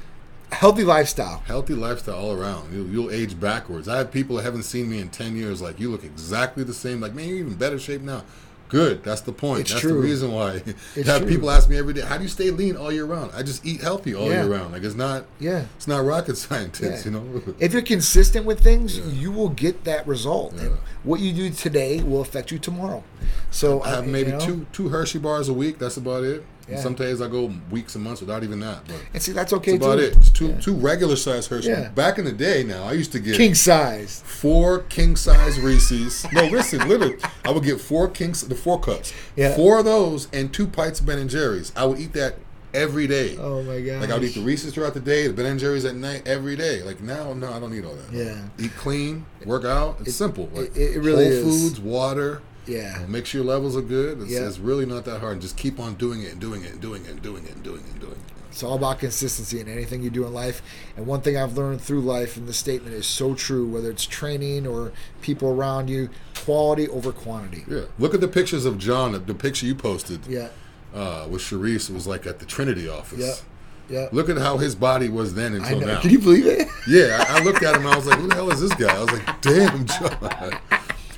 Healthy lifestyle. Healthy lifestyle all around. You'll, you'll age backwards. I have people that haven't seen me in ten years like, you look exactly the same. Like, man, you're even better shape now. Good. That's the point. It's That's true. the reason why. It's have true. People ask me every day, how do you stay lean all year round? I just eat healthy all yeah. year round. Like, it's not yeah. it's not rocket scientist, yeah. you know? If you're consistent with things, yeah. you will get that result. Yeah. And what you do today will affect you tomorrow. So I have I, maybe you know, two two Hershey bars a week. That's about it. Yeah. Some days I go weeks and months without even that. But and see, that's okay, that's about too. It. It's two, yeah. two regular-sized Hershey. Yeah. Back in the day now, I used to get... King-size. Four king-size Reese's. No, listen, literally, I would get four kings, the four cups. Yeah. Four of those and two pints of Ben and Jerry's. I would eat that every day. Oh, my gosh. Like, I would eat the Reese's throughout the day, the Ben and Jerry's at night, every day. Like, now, no, I don't need all that. Yeah. Eat clean, work out. It's it, simple. Like, it, it really Whole is. Whole foods, water... Yeah. So make sure your levels are good. It's, yeah. it's really not that hard. Just keep on doing it and doing it and doing it and doing it and doing it and doing it. It's all about consistency in anything you do in life. And one thing I've learned through life, and this statement is so true, whether it's training or people around you, quality over quantity. Yeah. Look at the pictures of John, the picture you posted yeah. uh, with Sharice. It was like at the Trinity office. Yeah. Yep. Look at how his body was then until now. Can you believe it? Yeah, I, I looked at him and I was like, who the hell is this guy? I was like, damn, John. I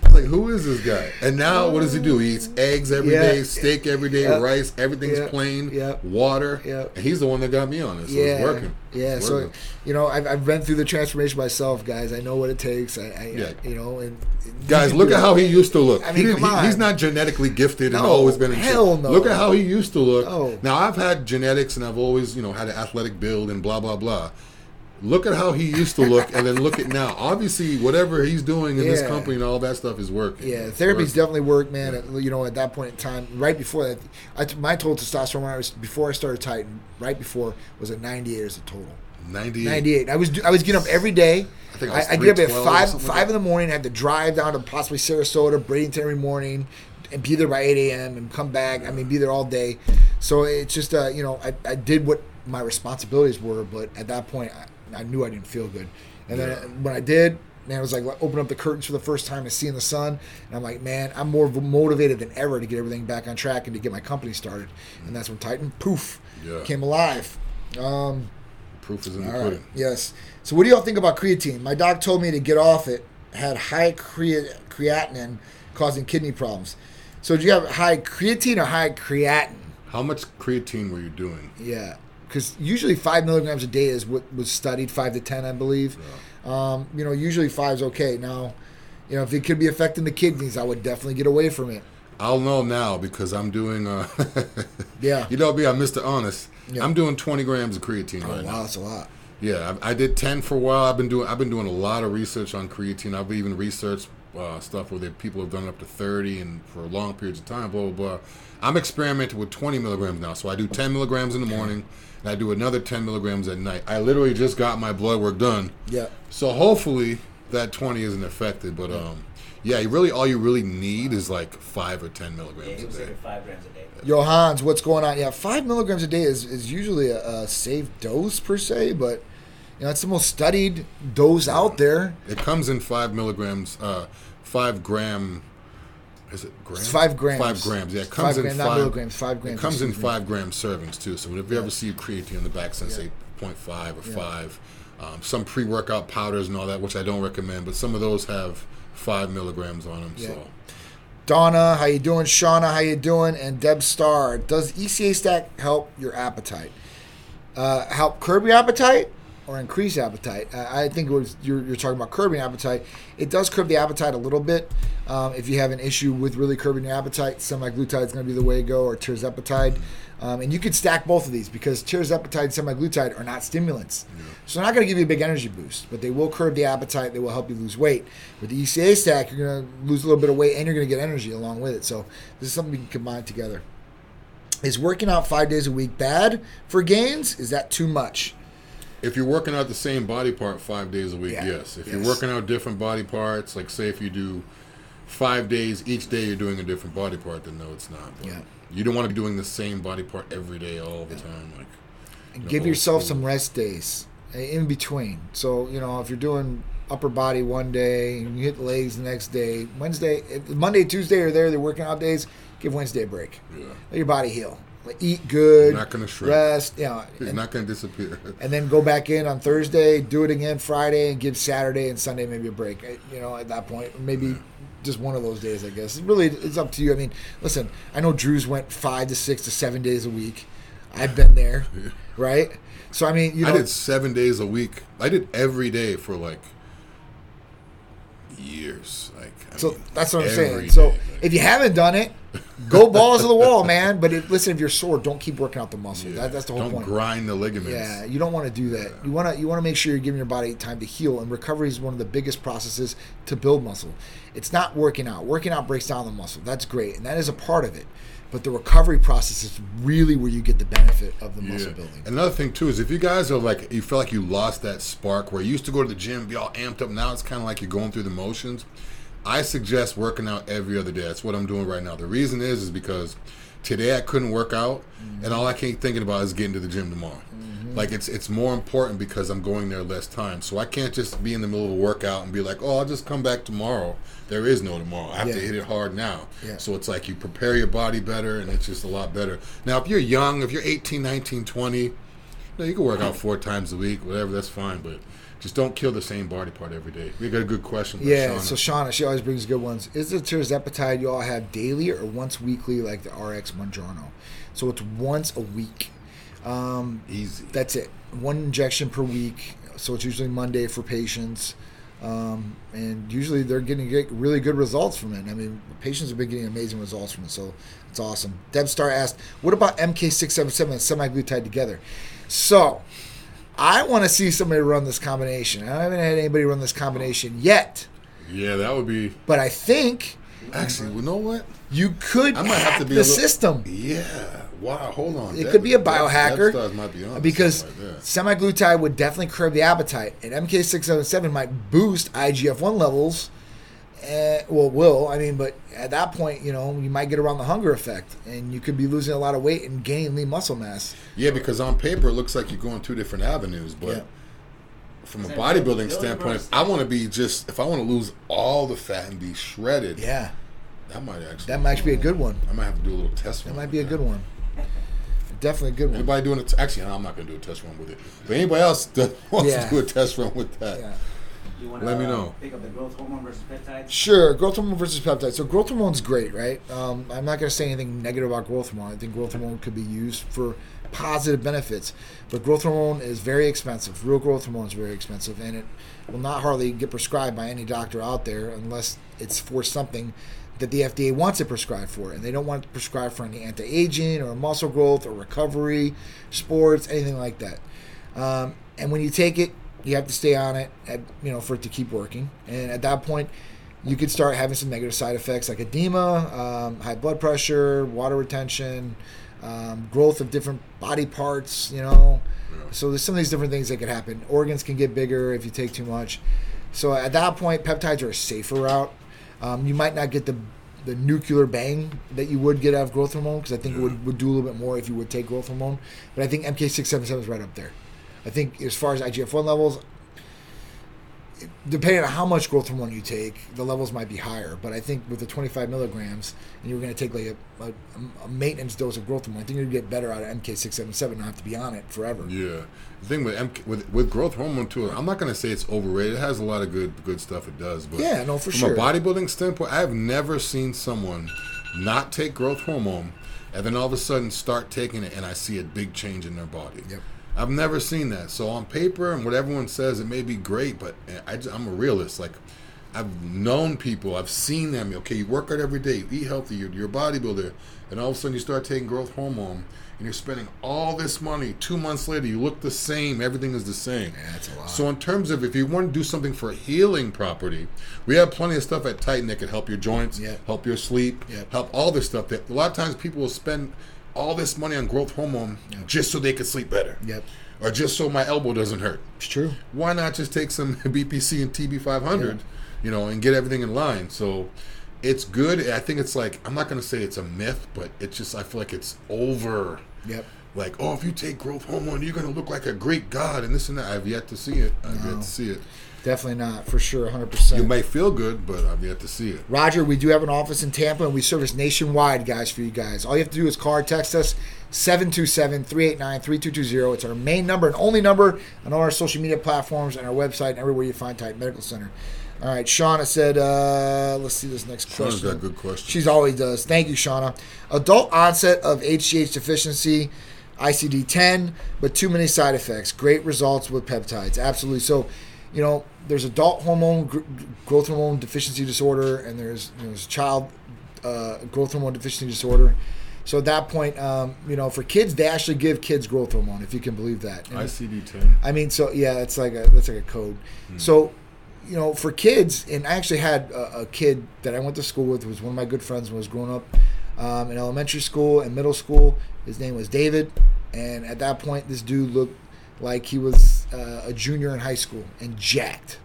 was like, who is this guy? And now what does he do? He eats eggs every yeah. day, steak every day, yep. rice, everything's yep. plain, yep. water. Yep. And he's the one that got me on it, so yeah. it's working. Yeah, it's working. So, you know, I've, I've been through the transformation myself, guys. I know what it takes. I, I yeah. you know, and guys, look at how he used to look. I mean, he come on. He, he's not genetically gifted no, and always been in hell shape. No. Look at how he used to look. No. Now, I've had genetics and I've always, you know, had an athletic build and blah, blah, blah. Look at how he used to look and then look at now. Obviously, whatever he's doing in yeah. this company and all that stuff is working. Yeah, therapy's working. Definitely worked, man. Yeah. At, you know, at that point in time, right before that, I, my total testosterone, when I was, before I started Titan, right before, was at ninety-eight as a total. ninety-eight ninety-eight I was I was getting up every day. I think I was I, I get up at five five like in the morning. I had to drive down to possibly Sarasota, Bradenton every morning, and be there by eight a.m. and come back. Yeah. I mean, be there all day. So it's just uh, you know, I, I did what my responsibilities were, but at that point, I, I knew I didn't feel good. And yeah. then when I did, man, it was like opening up the curtains for the first time and seeing the sun. And I'm like, man, I'm more motivated than ever to get everything back on track and to get my company started. Mm-hmm. And that's when Titan, poof, yeah. came alive. Um, Proof is in the pudding. Right. Yes. So what do y'all think about creatine? My doc told me to get off it. Had high crea- creatinine causing kidney problems. So do you have high creatine or high creatinine? How much creatine were you doing? Yeah. Because usually five milligrams a day is what was studied, five to ten, I believe. Yeah. Um, you know, usually five's okay. Now, you know, if it could be affecting the kidneys, I would definitely get away from it. I'll know now because I'm doing. Uh, yeah. You know me, I'm Mister Honest. Yeah. I'm doing twenty grams of creatine oh, right wow, now. Wow, that's a lot. Yeah, I, I did ten for a while. I've been doing. I've been doing a lot of research on creatine. I've even researched uh, stuff where they, people have done up to thirty and for long periods of time. Blah blah blah. I'm experimenting with twenty milligrams now. So I do ten milligrams in the morning, and I do another ten milligrams at night. I literally just got my blood work done. Yeah. So hopefully that twenty isn't affected, but yeah. um. Yeah, you really all you really need is like five or ten milligrams yeah, it was a day. Like five grams a day. Johans, what's going on? Yeah, five milligrams a day is, is usually a, a safe dose per se, but you know it's the most studied dose out there. It comes in five milligrams, uh, five gram. Is it grams? It's five grams. Five grams. Yeah, it comes five in gram, five not milligrams. Five grams. It comes in five gram servings too. So if you yeah. ever see creatine on the back, since yeah. say zero point five or yeah. five, um, some pre-workout powders and all that, which I don't recommend, but some of those have five milligrams on them. Yeah. So, Donna, how you doing? Shauna, how you doing? And Deb Starr, does E C A Stack help your appetite? Uh, help curb your appetite or increase appetite? I, I think it was you're, you're talking about curbing appetite. It does curb the appetite a little bit. Um, if you have an issue with really curbing your appetite, semiglutide is going to be the way to go, or tirzepatide. Um, and you could stack both of these because tirzepatide and semiglutide are not stimulants. Yeah. So they're not going to give you a big energy boost, but they will curb the appetite. They will help you lose weight. With the E C A stack, you're going to lose a little bit of weight and you're going to get energy along with it. So this is something you can combine together. Is working out five days a week bad for gains? Is that too much? If you're working out the same body part five days a week, yeah. yes. If yes. you're working out different body parts, like say if you do five days, each day you're doing a different body part, then no, it's not. But yeah. You don't want to be doing the same body part every day, all the time. Like, and give yourself some rest days in between. So, you know, if you're doing upper body one day and you hit legs the next day, Wednesday, Monday, Tuesday are there, they're working out days, give Wednesday a break. Yeah. Let your body heal. Eat good. You're not going to shrink. Rest. You know, it's and, not going to disappear. And then go back in on Thursday, do it again Friday, and give Saturday and Sunday maybe a break. You know, at that point, maybe. Yeah. Just one of those days, I guess. It really, it's up to you. I mean, listen, I know Drew's went five to six to seven days a week. I've been there, yeah. right? So, I mean, you know. I did seven days a week. I did every day for, like, years. Like, I so mean, that's what I'm saying. Day, so like. If you haven't done it, go balls to the wall, man. But if, listen, if you're sore, don't keep working out the muscles. Yeah. That, that's the whole don't point. Don't grind the ligaments. Yeah, you don't want to do that. Yeah. You want to you want to make sure you're giving your body time to heal. And recovery is one of the biggest processes to build muscle. It's not working out. Working out breaks down the muscle. That's great, and that is a part of it. But the recovery process is really where you get the benefit of the yeah. muscle building. Another thing too is if you guys are like you feel like you lost that spark where you used to go to the gym, be all amped up. Now it's kind of like you're going through the motions. I suggest working out every other day. That's what I'm doing right now. The reason is is because today I couldn't work out, mm-hmm. and all I keep thinking about is getting to the gym tomorrow. Mm-hmm. Like, it's it's more important because I'm going there less time. So I can't just be in the middle of a workout and be like, oh, I'll just come back tomorrow. There is no tomorrow. I have yeah. to hit it hard now. Yeah. So it's like you prepare your body better, and it's just a lot better. Now, if you're young, if you're eighteen, nineteen, twenty, you know, you can work out four times a week, whatever, that's fine. But just don't kill the same body part every day. We got a good question. Yeah, Shauna. So Shauna, she always brings good ones. Is the tirzepatide you all have daily or once weekly, like the R X Mondrano? So it's once a week. Um, Easy. That's it. One injection per week. So it's usually Monday for patients. Um, and usually they're getting get really good results from it. I mean, patients have been getting amazing results from it. So it's awesome. Deb Star asked, what about M K six seventy-seven and semiglutide together? So I want to see somebody run this combination. I haven't had anybody run this combination yet. Yeah, that would be. But I think, actually, you know what? You could I might hack have to be the a little, system. Yeah. Wow. Hold on. It that could be a biohacker. That, that might be on because right semiglutide would definitely curb the appetite, and M K six seventy-seven might boost I G F one levels. Uh, well, will I mean? But at that point, you know, you might get around the hunger effect, and you could be losing a lot of weight and gaining lean muscle mass. Yeah, because on paper it looks like you're going two different avenues, but yeah. from a bodybuilding standpoint, I want to be just if I want to lose all the fat and be shredded. Yeah, that might actually that might be a good one. I might have to do a little test run. That might be a good one. Definitely a good one. Anybody doing it? Actually, no, I'm not going to do a test run with it. But anybody else that wants yeah. to do a test run with that? Yeah. You want Let to, me know. Um, pick up the growth hormone versus peptides? Sure, growth hormone versus peptides. So growth hormone's great, right? Um, I'm not going to say anything negative about growth hormone. I think growth hormone could be used for positive benefits. But growth hormone is very expensive. Real growth hormone is very expensive, and it will not hardly get prescribed by any doctor out there unless it's for something that the F D A wants it prescribed for, and they don't want it prescribed for any anti-aging or muscle growth or recovery, sports, anything like that. Um, and when you take it, you have to stay on it, at, you know, for it to keep working. And at that point, you could start having some negative side effects like edema, um, high blood pressure, water retention, um, growth of different body parts, you know. Yeah. So there's some of these different things that could happen. Organs can get bigger if you take too much. So at that point, peptides are a safer route. Um, you might not get the the nuclear bang that you would get out of growth hormone because I think yeah. it would, would do a little bit more if you would take growth hormone. But I think M K six seventy-seven is right up there. I think as far as I G F one levels, depending on how much growth hormone you take, the levels might be higher. But I think with the twenty-five milligrams, and you're going to take like a, a, a maintenance dose of growth hormone, I think you'd get better out of M K six seventy-seven and not have to be on it forever. Yeah. The thing with M K, with, with growth hormone, too, I'm not going to say it's overrated. It has a lot of good good stuff it does. But yeah, no, for from sure. From a bodybuilding standpoint, I have never seen someone not take growth hormone and then all of a sudden start taking it and I see a big change in their body. Yep. I've never seen that. So on paper and what everyone says, it may be great, but I just, I'm a realist. Like, I've known people, I've seen them. Okay, you work out every day, you eat healthy, you're, you're a bodybuilder, and all of a sudden you start taking growth hormone, and you're spending all this money. Two months later, you look the same. Everything is the same. Yeah, that's a lot. So in terms of if you want to do something for healing property, we have plenty of stuff at Titan that can help your joints, yeah. help your sleep, yeah. help all this stuff. That a lot of times people will spend all this money on growth hormone yep. just so they could sleep better. Yep. Or just so my elbow doesn't hurt. It's true. Why not just take some B P C and T B five hundred, yep. you know, and get everything in line? So it's good. I think it's like, I'm not going to say it's a myth, but it's just, I feel like it's over. Yep. Like, oh, if you take growth hormone, you're going to look like a Greek god and this and that. I've yet to see it. I've no. yet to see it. Definitely not, for sure, one hundred percent. You may feel good, but I've yet to see it. Roger, we do have an office in Tampa, and we service nationwide, guys, for you guys. All you have to do is call or text us, seven two seven, three eight nine, three two two zero. It's our main number and only number on all our social media platforms and our website and everywhere you find Titan Medical Center. All right, Shauna said, uh, let's see this next question. Shauna's got a good question. She always does. Thank you, Shauna. Adult onset of H G H deficiency, I C D ten, but too many side effects. Great results with peptides. Absolutely. So, you know, there's adult hormone gr- growth hormone deficiency disorder, and there's you know, there's child uh, growth hormone deficiency disorder. So at that point, um, you know, for kids, they actually give kids growth hormone, if you can believe that. And I C D ten. I mean, so yeah, it's like a that's like a code. Hmm. So, you know, for kids, and I actually had a, a kid that I went to school with, who was one of my good friends when I was growing up um, in elementary school and middle school. His name was David, and at that point, this dude looked like he was uh, a junior in high school and jacked.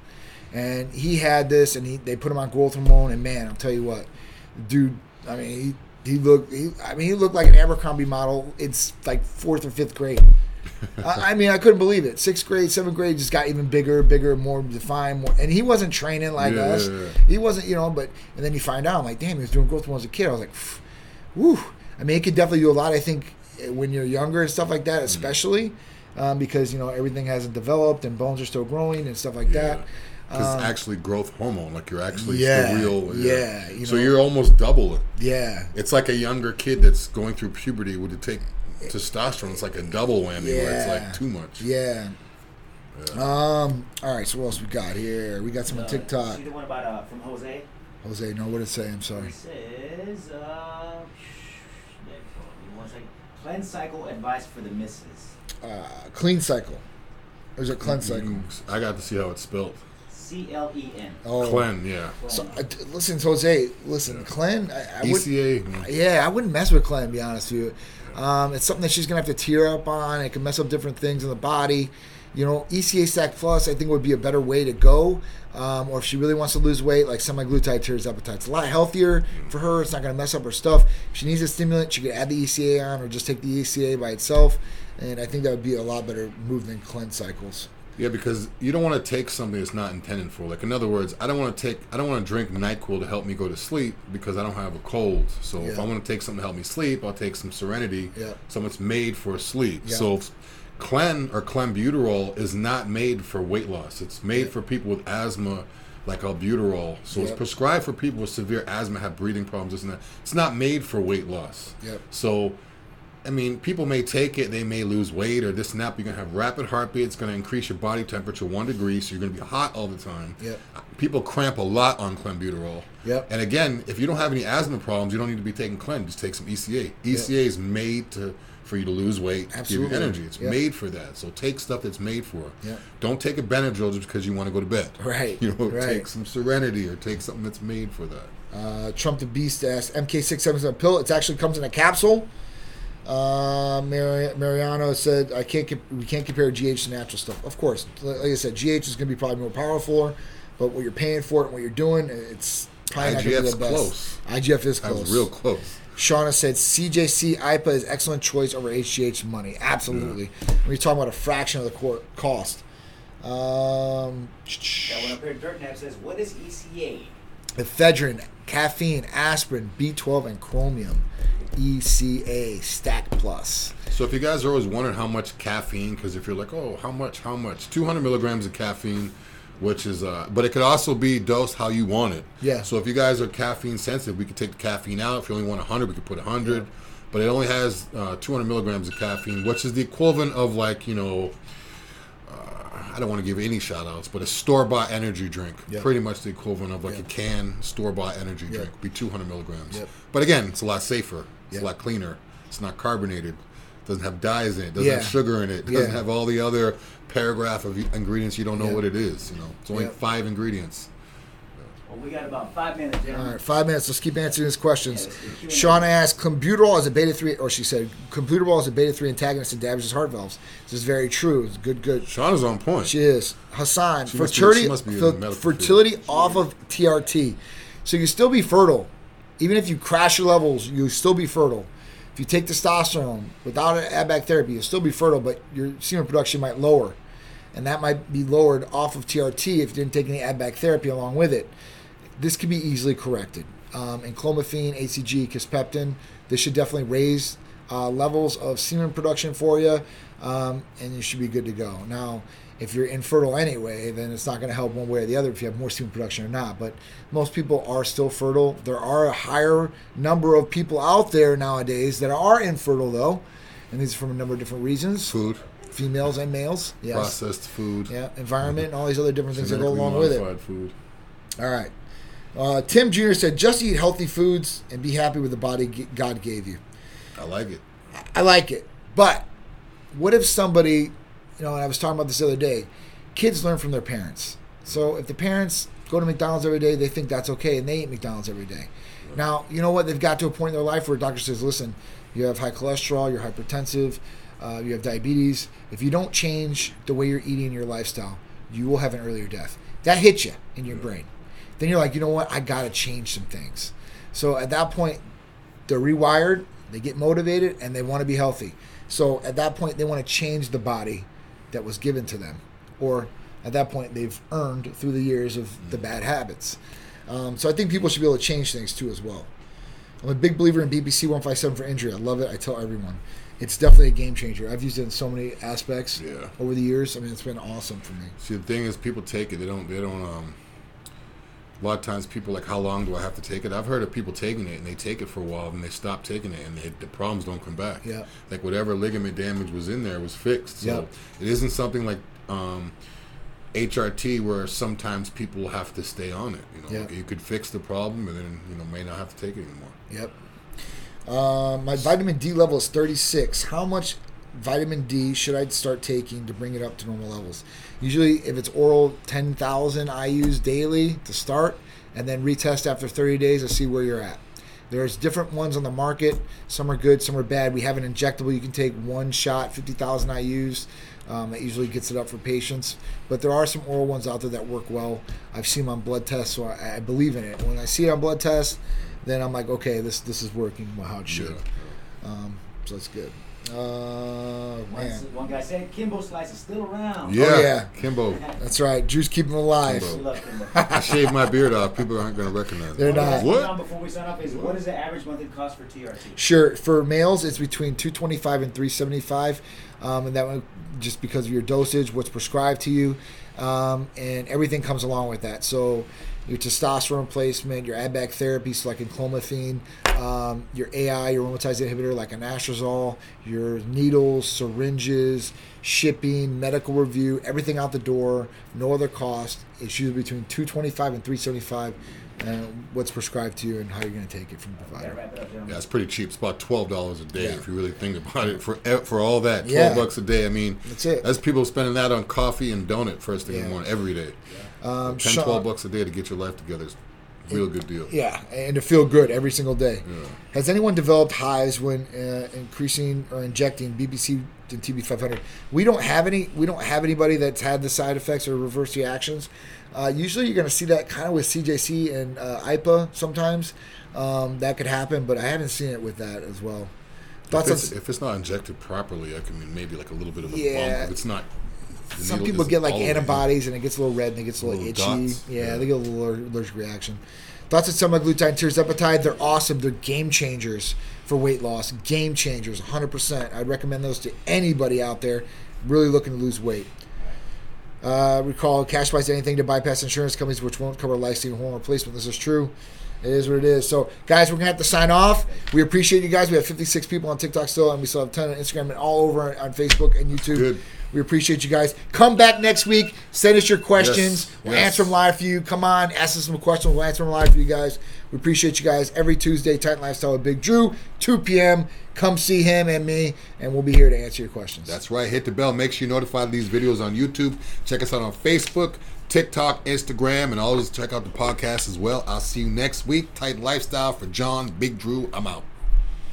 And he had this, and he, they put him on growth hormone, and man, I'll tell you what, dude, I mean, he, he looked, he, I mean, he looked like an Abercrombie model. It's like fourth or fifth grade. I, I mean, I couldn't believe it. Sixth grade, seventh grade, just got even bigger, bigger, more defined. More, and he wasn't training like yeah, us. Yeah, yeah. He wasn't, you know, but, and then you find out, I'm like, damn, he was doing growth hormone as a kid. I was like, whew. I mean, it could definitely do a lot, I think, when you're younger and stuff like that, especially mm-hmm. um, because, you know, everything hasn't developed and bones are still growing and stuff like yeah. that. Because um, it's actually growth hormone. Like, you're actually yeah, the real. Yeah. yeah you know, so you're almost double it. Yeah. It's like a younger kid that's going through puberty would take testosterone. It's like a double whammy yeah. where it's like too much. Yeah. yeah. Um. All right. So what else we got here? We got some uh, on TikTok. See the one about uh, from Jose? Jose. No, what did it say? I'm sorry. It says, uh, one second. Cleanse cycle advice for the missus. Uh, clean cycle. Or is it cleanse cycle? I got to see how it's spelled. C L E N. Oh. Clen, yeah. So, uh, listen, Jose, listen, yeah. Clen. I, I E C A. Yeah, I wouldn't mess with Clen, to be honest with you. Um, it's something that she's going to have to tear up on. It can mess up different things in the body. You know, E C A Stack Plus, I think, would be a better way to go. Um, or if she really wants to lose weight, like semiglutide, tirzepatide. It's a lot healthier for her. It's not going to mess up her stuff. If she needs a stimulant, she could add the E C A on or just take the E C A by itself. And I think that would be a lot better move than Clen cycles. Yeah, because you don't want to take something that's not intended for. Like, in other words, I don't want to take, I don't want to drink NyQuil to help me go to sleep because I don't have a cold. So yeah. if I want to take something to help me sleep, I'll take some Serenity. Yeah. Something that's made for sleep. Yeah. So Clen or Clenbuterol is not made for weight loss. It's made yeah. for people with asthma, like albuterol. So yeah. it's prescribed for people with severe asthma, have breathing problems, this and that. It's not made for weight loss. Yeah. So, I mean, people may take it, they may lose weight or this and that, but you're going to have rapid heartbeat, it's going to increase your body temperature one degree, so you're going to be hot all the time. Yep. People cramp a lot on Clenbuterol. Yep. And again, if you don't have any asthma problems, you don't need to be taking Clen, just take some E C A. E C A yep. is made to for you to lose weight, Absolutely. give you energy. It's yep. made for that. So take stuff that's made for it. Yep. Don't take a Benadryl just because you want to go to bed. Right. You know, right. Take some Serenity or take something that's made for that. Uh, Trump the Beast asked, M K six seventy-seven pill, it actually comes in a capsule. Uh, Mar- Mariano said, "I can't. Comp- we can't compare G H to natural stuff. Of course, like I said, G H is going to be probably more powerful, but what you're paying for it and what you're doing, it's probably not going to be the best. Close. I G F is close. That's real close." Shauna said, "C J C I P A is excellent choice over H G H money. Absolutely. Yeah. We're talking about a fraction of the co- cost." Um, that one up here, Dirt Nap says, "What is E C A?" Ephedrine, caffeine, aspirin, B twelve, and chromium. E C A Stack Plus. So if you guys are always wondering how much caffeine, because if you're like, oh, how much, how much? two hundred milligrams of caffeine, which is, uh, but it could also be dosed how you want it. Yeah. So if you guys are caffeine sensitive, we could take the caffeine out. If you only want one hundred, we could put one hundred. Yeah. But it only has uh, two hundred milligrams of caffeine, which is the equivalent of like, you know, uh, I don't want to give any shout outs, but a store-bought energy drink. Yeah. Pretty much the equivalent of like yeah. a can store-bought energy yeah. drink would be two hundred milligrams. Yeah. But again, it's a lot safer. It's yep. a lot cleaner. It's not carbonated. It doesn't have dyes in it. It doesn't yeah. have sugar in it. It doesn't yeah. have all the other paragraph of ingredients. You don't know yep. what it is. You know, it's only yep. five ingredients. Well, we got about five minutes. All right, five minutes. Let's keep answering these questions. Yeah, Shauna asked, "Clenbuterol is a beta three, or she said, Clenbuterol is a beta three antagonist and damages heart valves." This is very true. It's good, good. Shauna's on point. She is. Hassan, she fertility, must be, she must be in the medical fertility field. Off yeah. of T R T, so you can still be fertile. Even if you crash your levels, you'll still be fertile. If you take testosterone without an add-back therapy, you'll still be fertile, but your semen production might lower. And that might be lowered off of T R T if you didn't take any add-back therapy along with it. This can be easily corrected. Um, Enclomiphene, H C G, Kisspeptin, this should definitely raise uh, levels of semen production for you, um, and you should be good to go. Now, if you're infertile anyway, then it's not going to help one way or the other if you have more semen production or not. But most people are still fertile. There are a higher number of people out there nowadays that are infertile, though. And these are from a number of different reasons. Food. Females and males. Yes. Processed food. Yeah. Environment and all these other different things that go along with it. Modified food. All right. Uh, Tim Junior said, just eat healthy foods and be happy with the body God gave you. I like it. I like it. But what if somebody... You know, and I was talking about this the other day, kids learn from their parents. So if the parents go to McDonald's every day, they think that's okay, and they eat McDonald's every day. Right. Now, you know what? They've got to a point in their life where a doctor says, listen, you have high cholesterol, you're hypertensive, uh, you have diabetes. If you don't change the way you're eating your lifestyle, you will have an earlier death. That hits you in your brain. Then you're like, you know what? I got to change some things. So at that point, they're rewired, they get motivated, and they want to be healthy. So at that point, they want to change the body that was given to them. Or at that point, they've earned through the years of the bad habits. Um, so I think people should be able to change things too as well. I'm a big believer in B P C one fifty-seven for injury. I love it. I tell everyone. It's definitely a game changer. I've used it in so many aspects yeah. over the years. I mean, it's been awesome for me. See, the thing is, people take it. They don't, they don't, um, a lot of times people are like, how long do I have to take it? I've heard of people taking it, and they take it for a while, and they stop taking it, and they, the problems don't come back. Yeah. Like, whatever ligament damage was in there was fixed. So yep. It isn't something like um, H R T where sometimes people have to stay on it. You know, yep. like you could fix the problem, and then, you know, may not have to take it anymore. Yep. Uh, my vitamin D level is thirty-six. How much vitamin D should I start taking to bring it up to normal levels? Usually, if it's oral, ten thousand I use daily to start, and then retest after thirty days to see where you're at. There's different ones on the market. Some are good, some are bad. We have an injectable. You can take one shot, fifty thousand I Us. Um, that usually gets it up for patients. But there are some oral ones out there that work well. I've seen them on blood tests, so I, I believe in it. When I see it on blood tests, then I'm like, okay, this this is working how it should. Yeah. Um, so that's good. Uh, man. One guy said Kimbo Slice is still around. Yeah, oh, yeah. Kimbo. That's right. Drew's keeping him alive. Kimbo. We love Kimbo. I shaved my beard off. People aren't going to recognize it. They're not. What? Before we sign off, is what is the average monthly cost for T R T? Sure. For males, it's between two twenty-five and three seventy-five, um, and that one just because of your dosage, what's prescribed to you, um, and everything comes along with that. So. Your testosterone replacement, your add-back therapies like Enclomiphene, um, your A I, your aromatase inhibitor like Anastrozole, your needles, syringes, shipping, medical review, everything out the door, no other cost. It's usually between two twenty-five and three seventy-five. And what's prescribed to you and how you're going to take it from the provider. Yeah, it's pretty cheap. It's about twelve dollars a day yeah. if you really think about it. For for all that, twelve yeah. bucks a day. I mean, that's it. That's people spending that on coffee and donut first thing yeah. in the morning every day. Yeah. Um, ten, Shauna, twelve bucks a day to get your life together is a real good deal. Yeah, and to feel good every single day. Yeah. Has anyone developed hives when uh, increasing or injecting B P C and T B five hundred? We don't have any. We don't have anybody that's had the side effects or reverse reactions. Uh, usually you're going to see that kind of with C J C and uh, I P A sometimes. Um, that could happen, but I haven't seen it with that as well. Thoughts if, it's, on, if it's not injected properly, I can mean maybe like a little bit of a yeah. bump. It's not. Some people get like antibodies, and it gets a little red, and it gets a little, little itchy. Dots. Yeah, yeah, they get a little allergic reaction. Thoughts on semiglutide and tirzepatide? They're awesome. They're game changers for weight loss. Game changers, one hundred percent. I'd recommend those to anybody out there really looking to lose weight. Uh, recall, cash buys anything to bypass insurance companies which won't cover life-saving hormone replacement. This is true. It is what it is. So, guys, we're going to have to sign off. We appreciate you guys. We have fifty-six people on TikTok still, and we still have a ton on Instagram and all over on Facebook and YouTube. Good. We appreciate you guys. Come back next week. Send us your questions. Yes. We'll yes. answer them live for you. Come on. Ask us some questions. We'll answer them live for you guys. We appreciate you guys. Every Tuesday, Titan Lifestyle with Big Drew, two p.m. Come see him and me, and we'll be here to answer your questions. That's right. Hit the bell. Make sure you're notified of these videos on YouTube. Check us out on Facebook, TikTok, Instagram, and always check out the podcast as well. I'll see you next week. Titan Lifestyle for John, Big Drew. I'm out.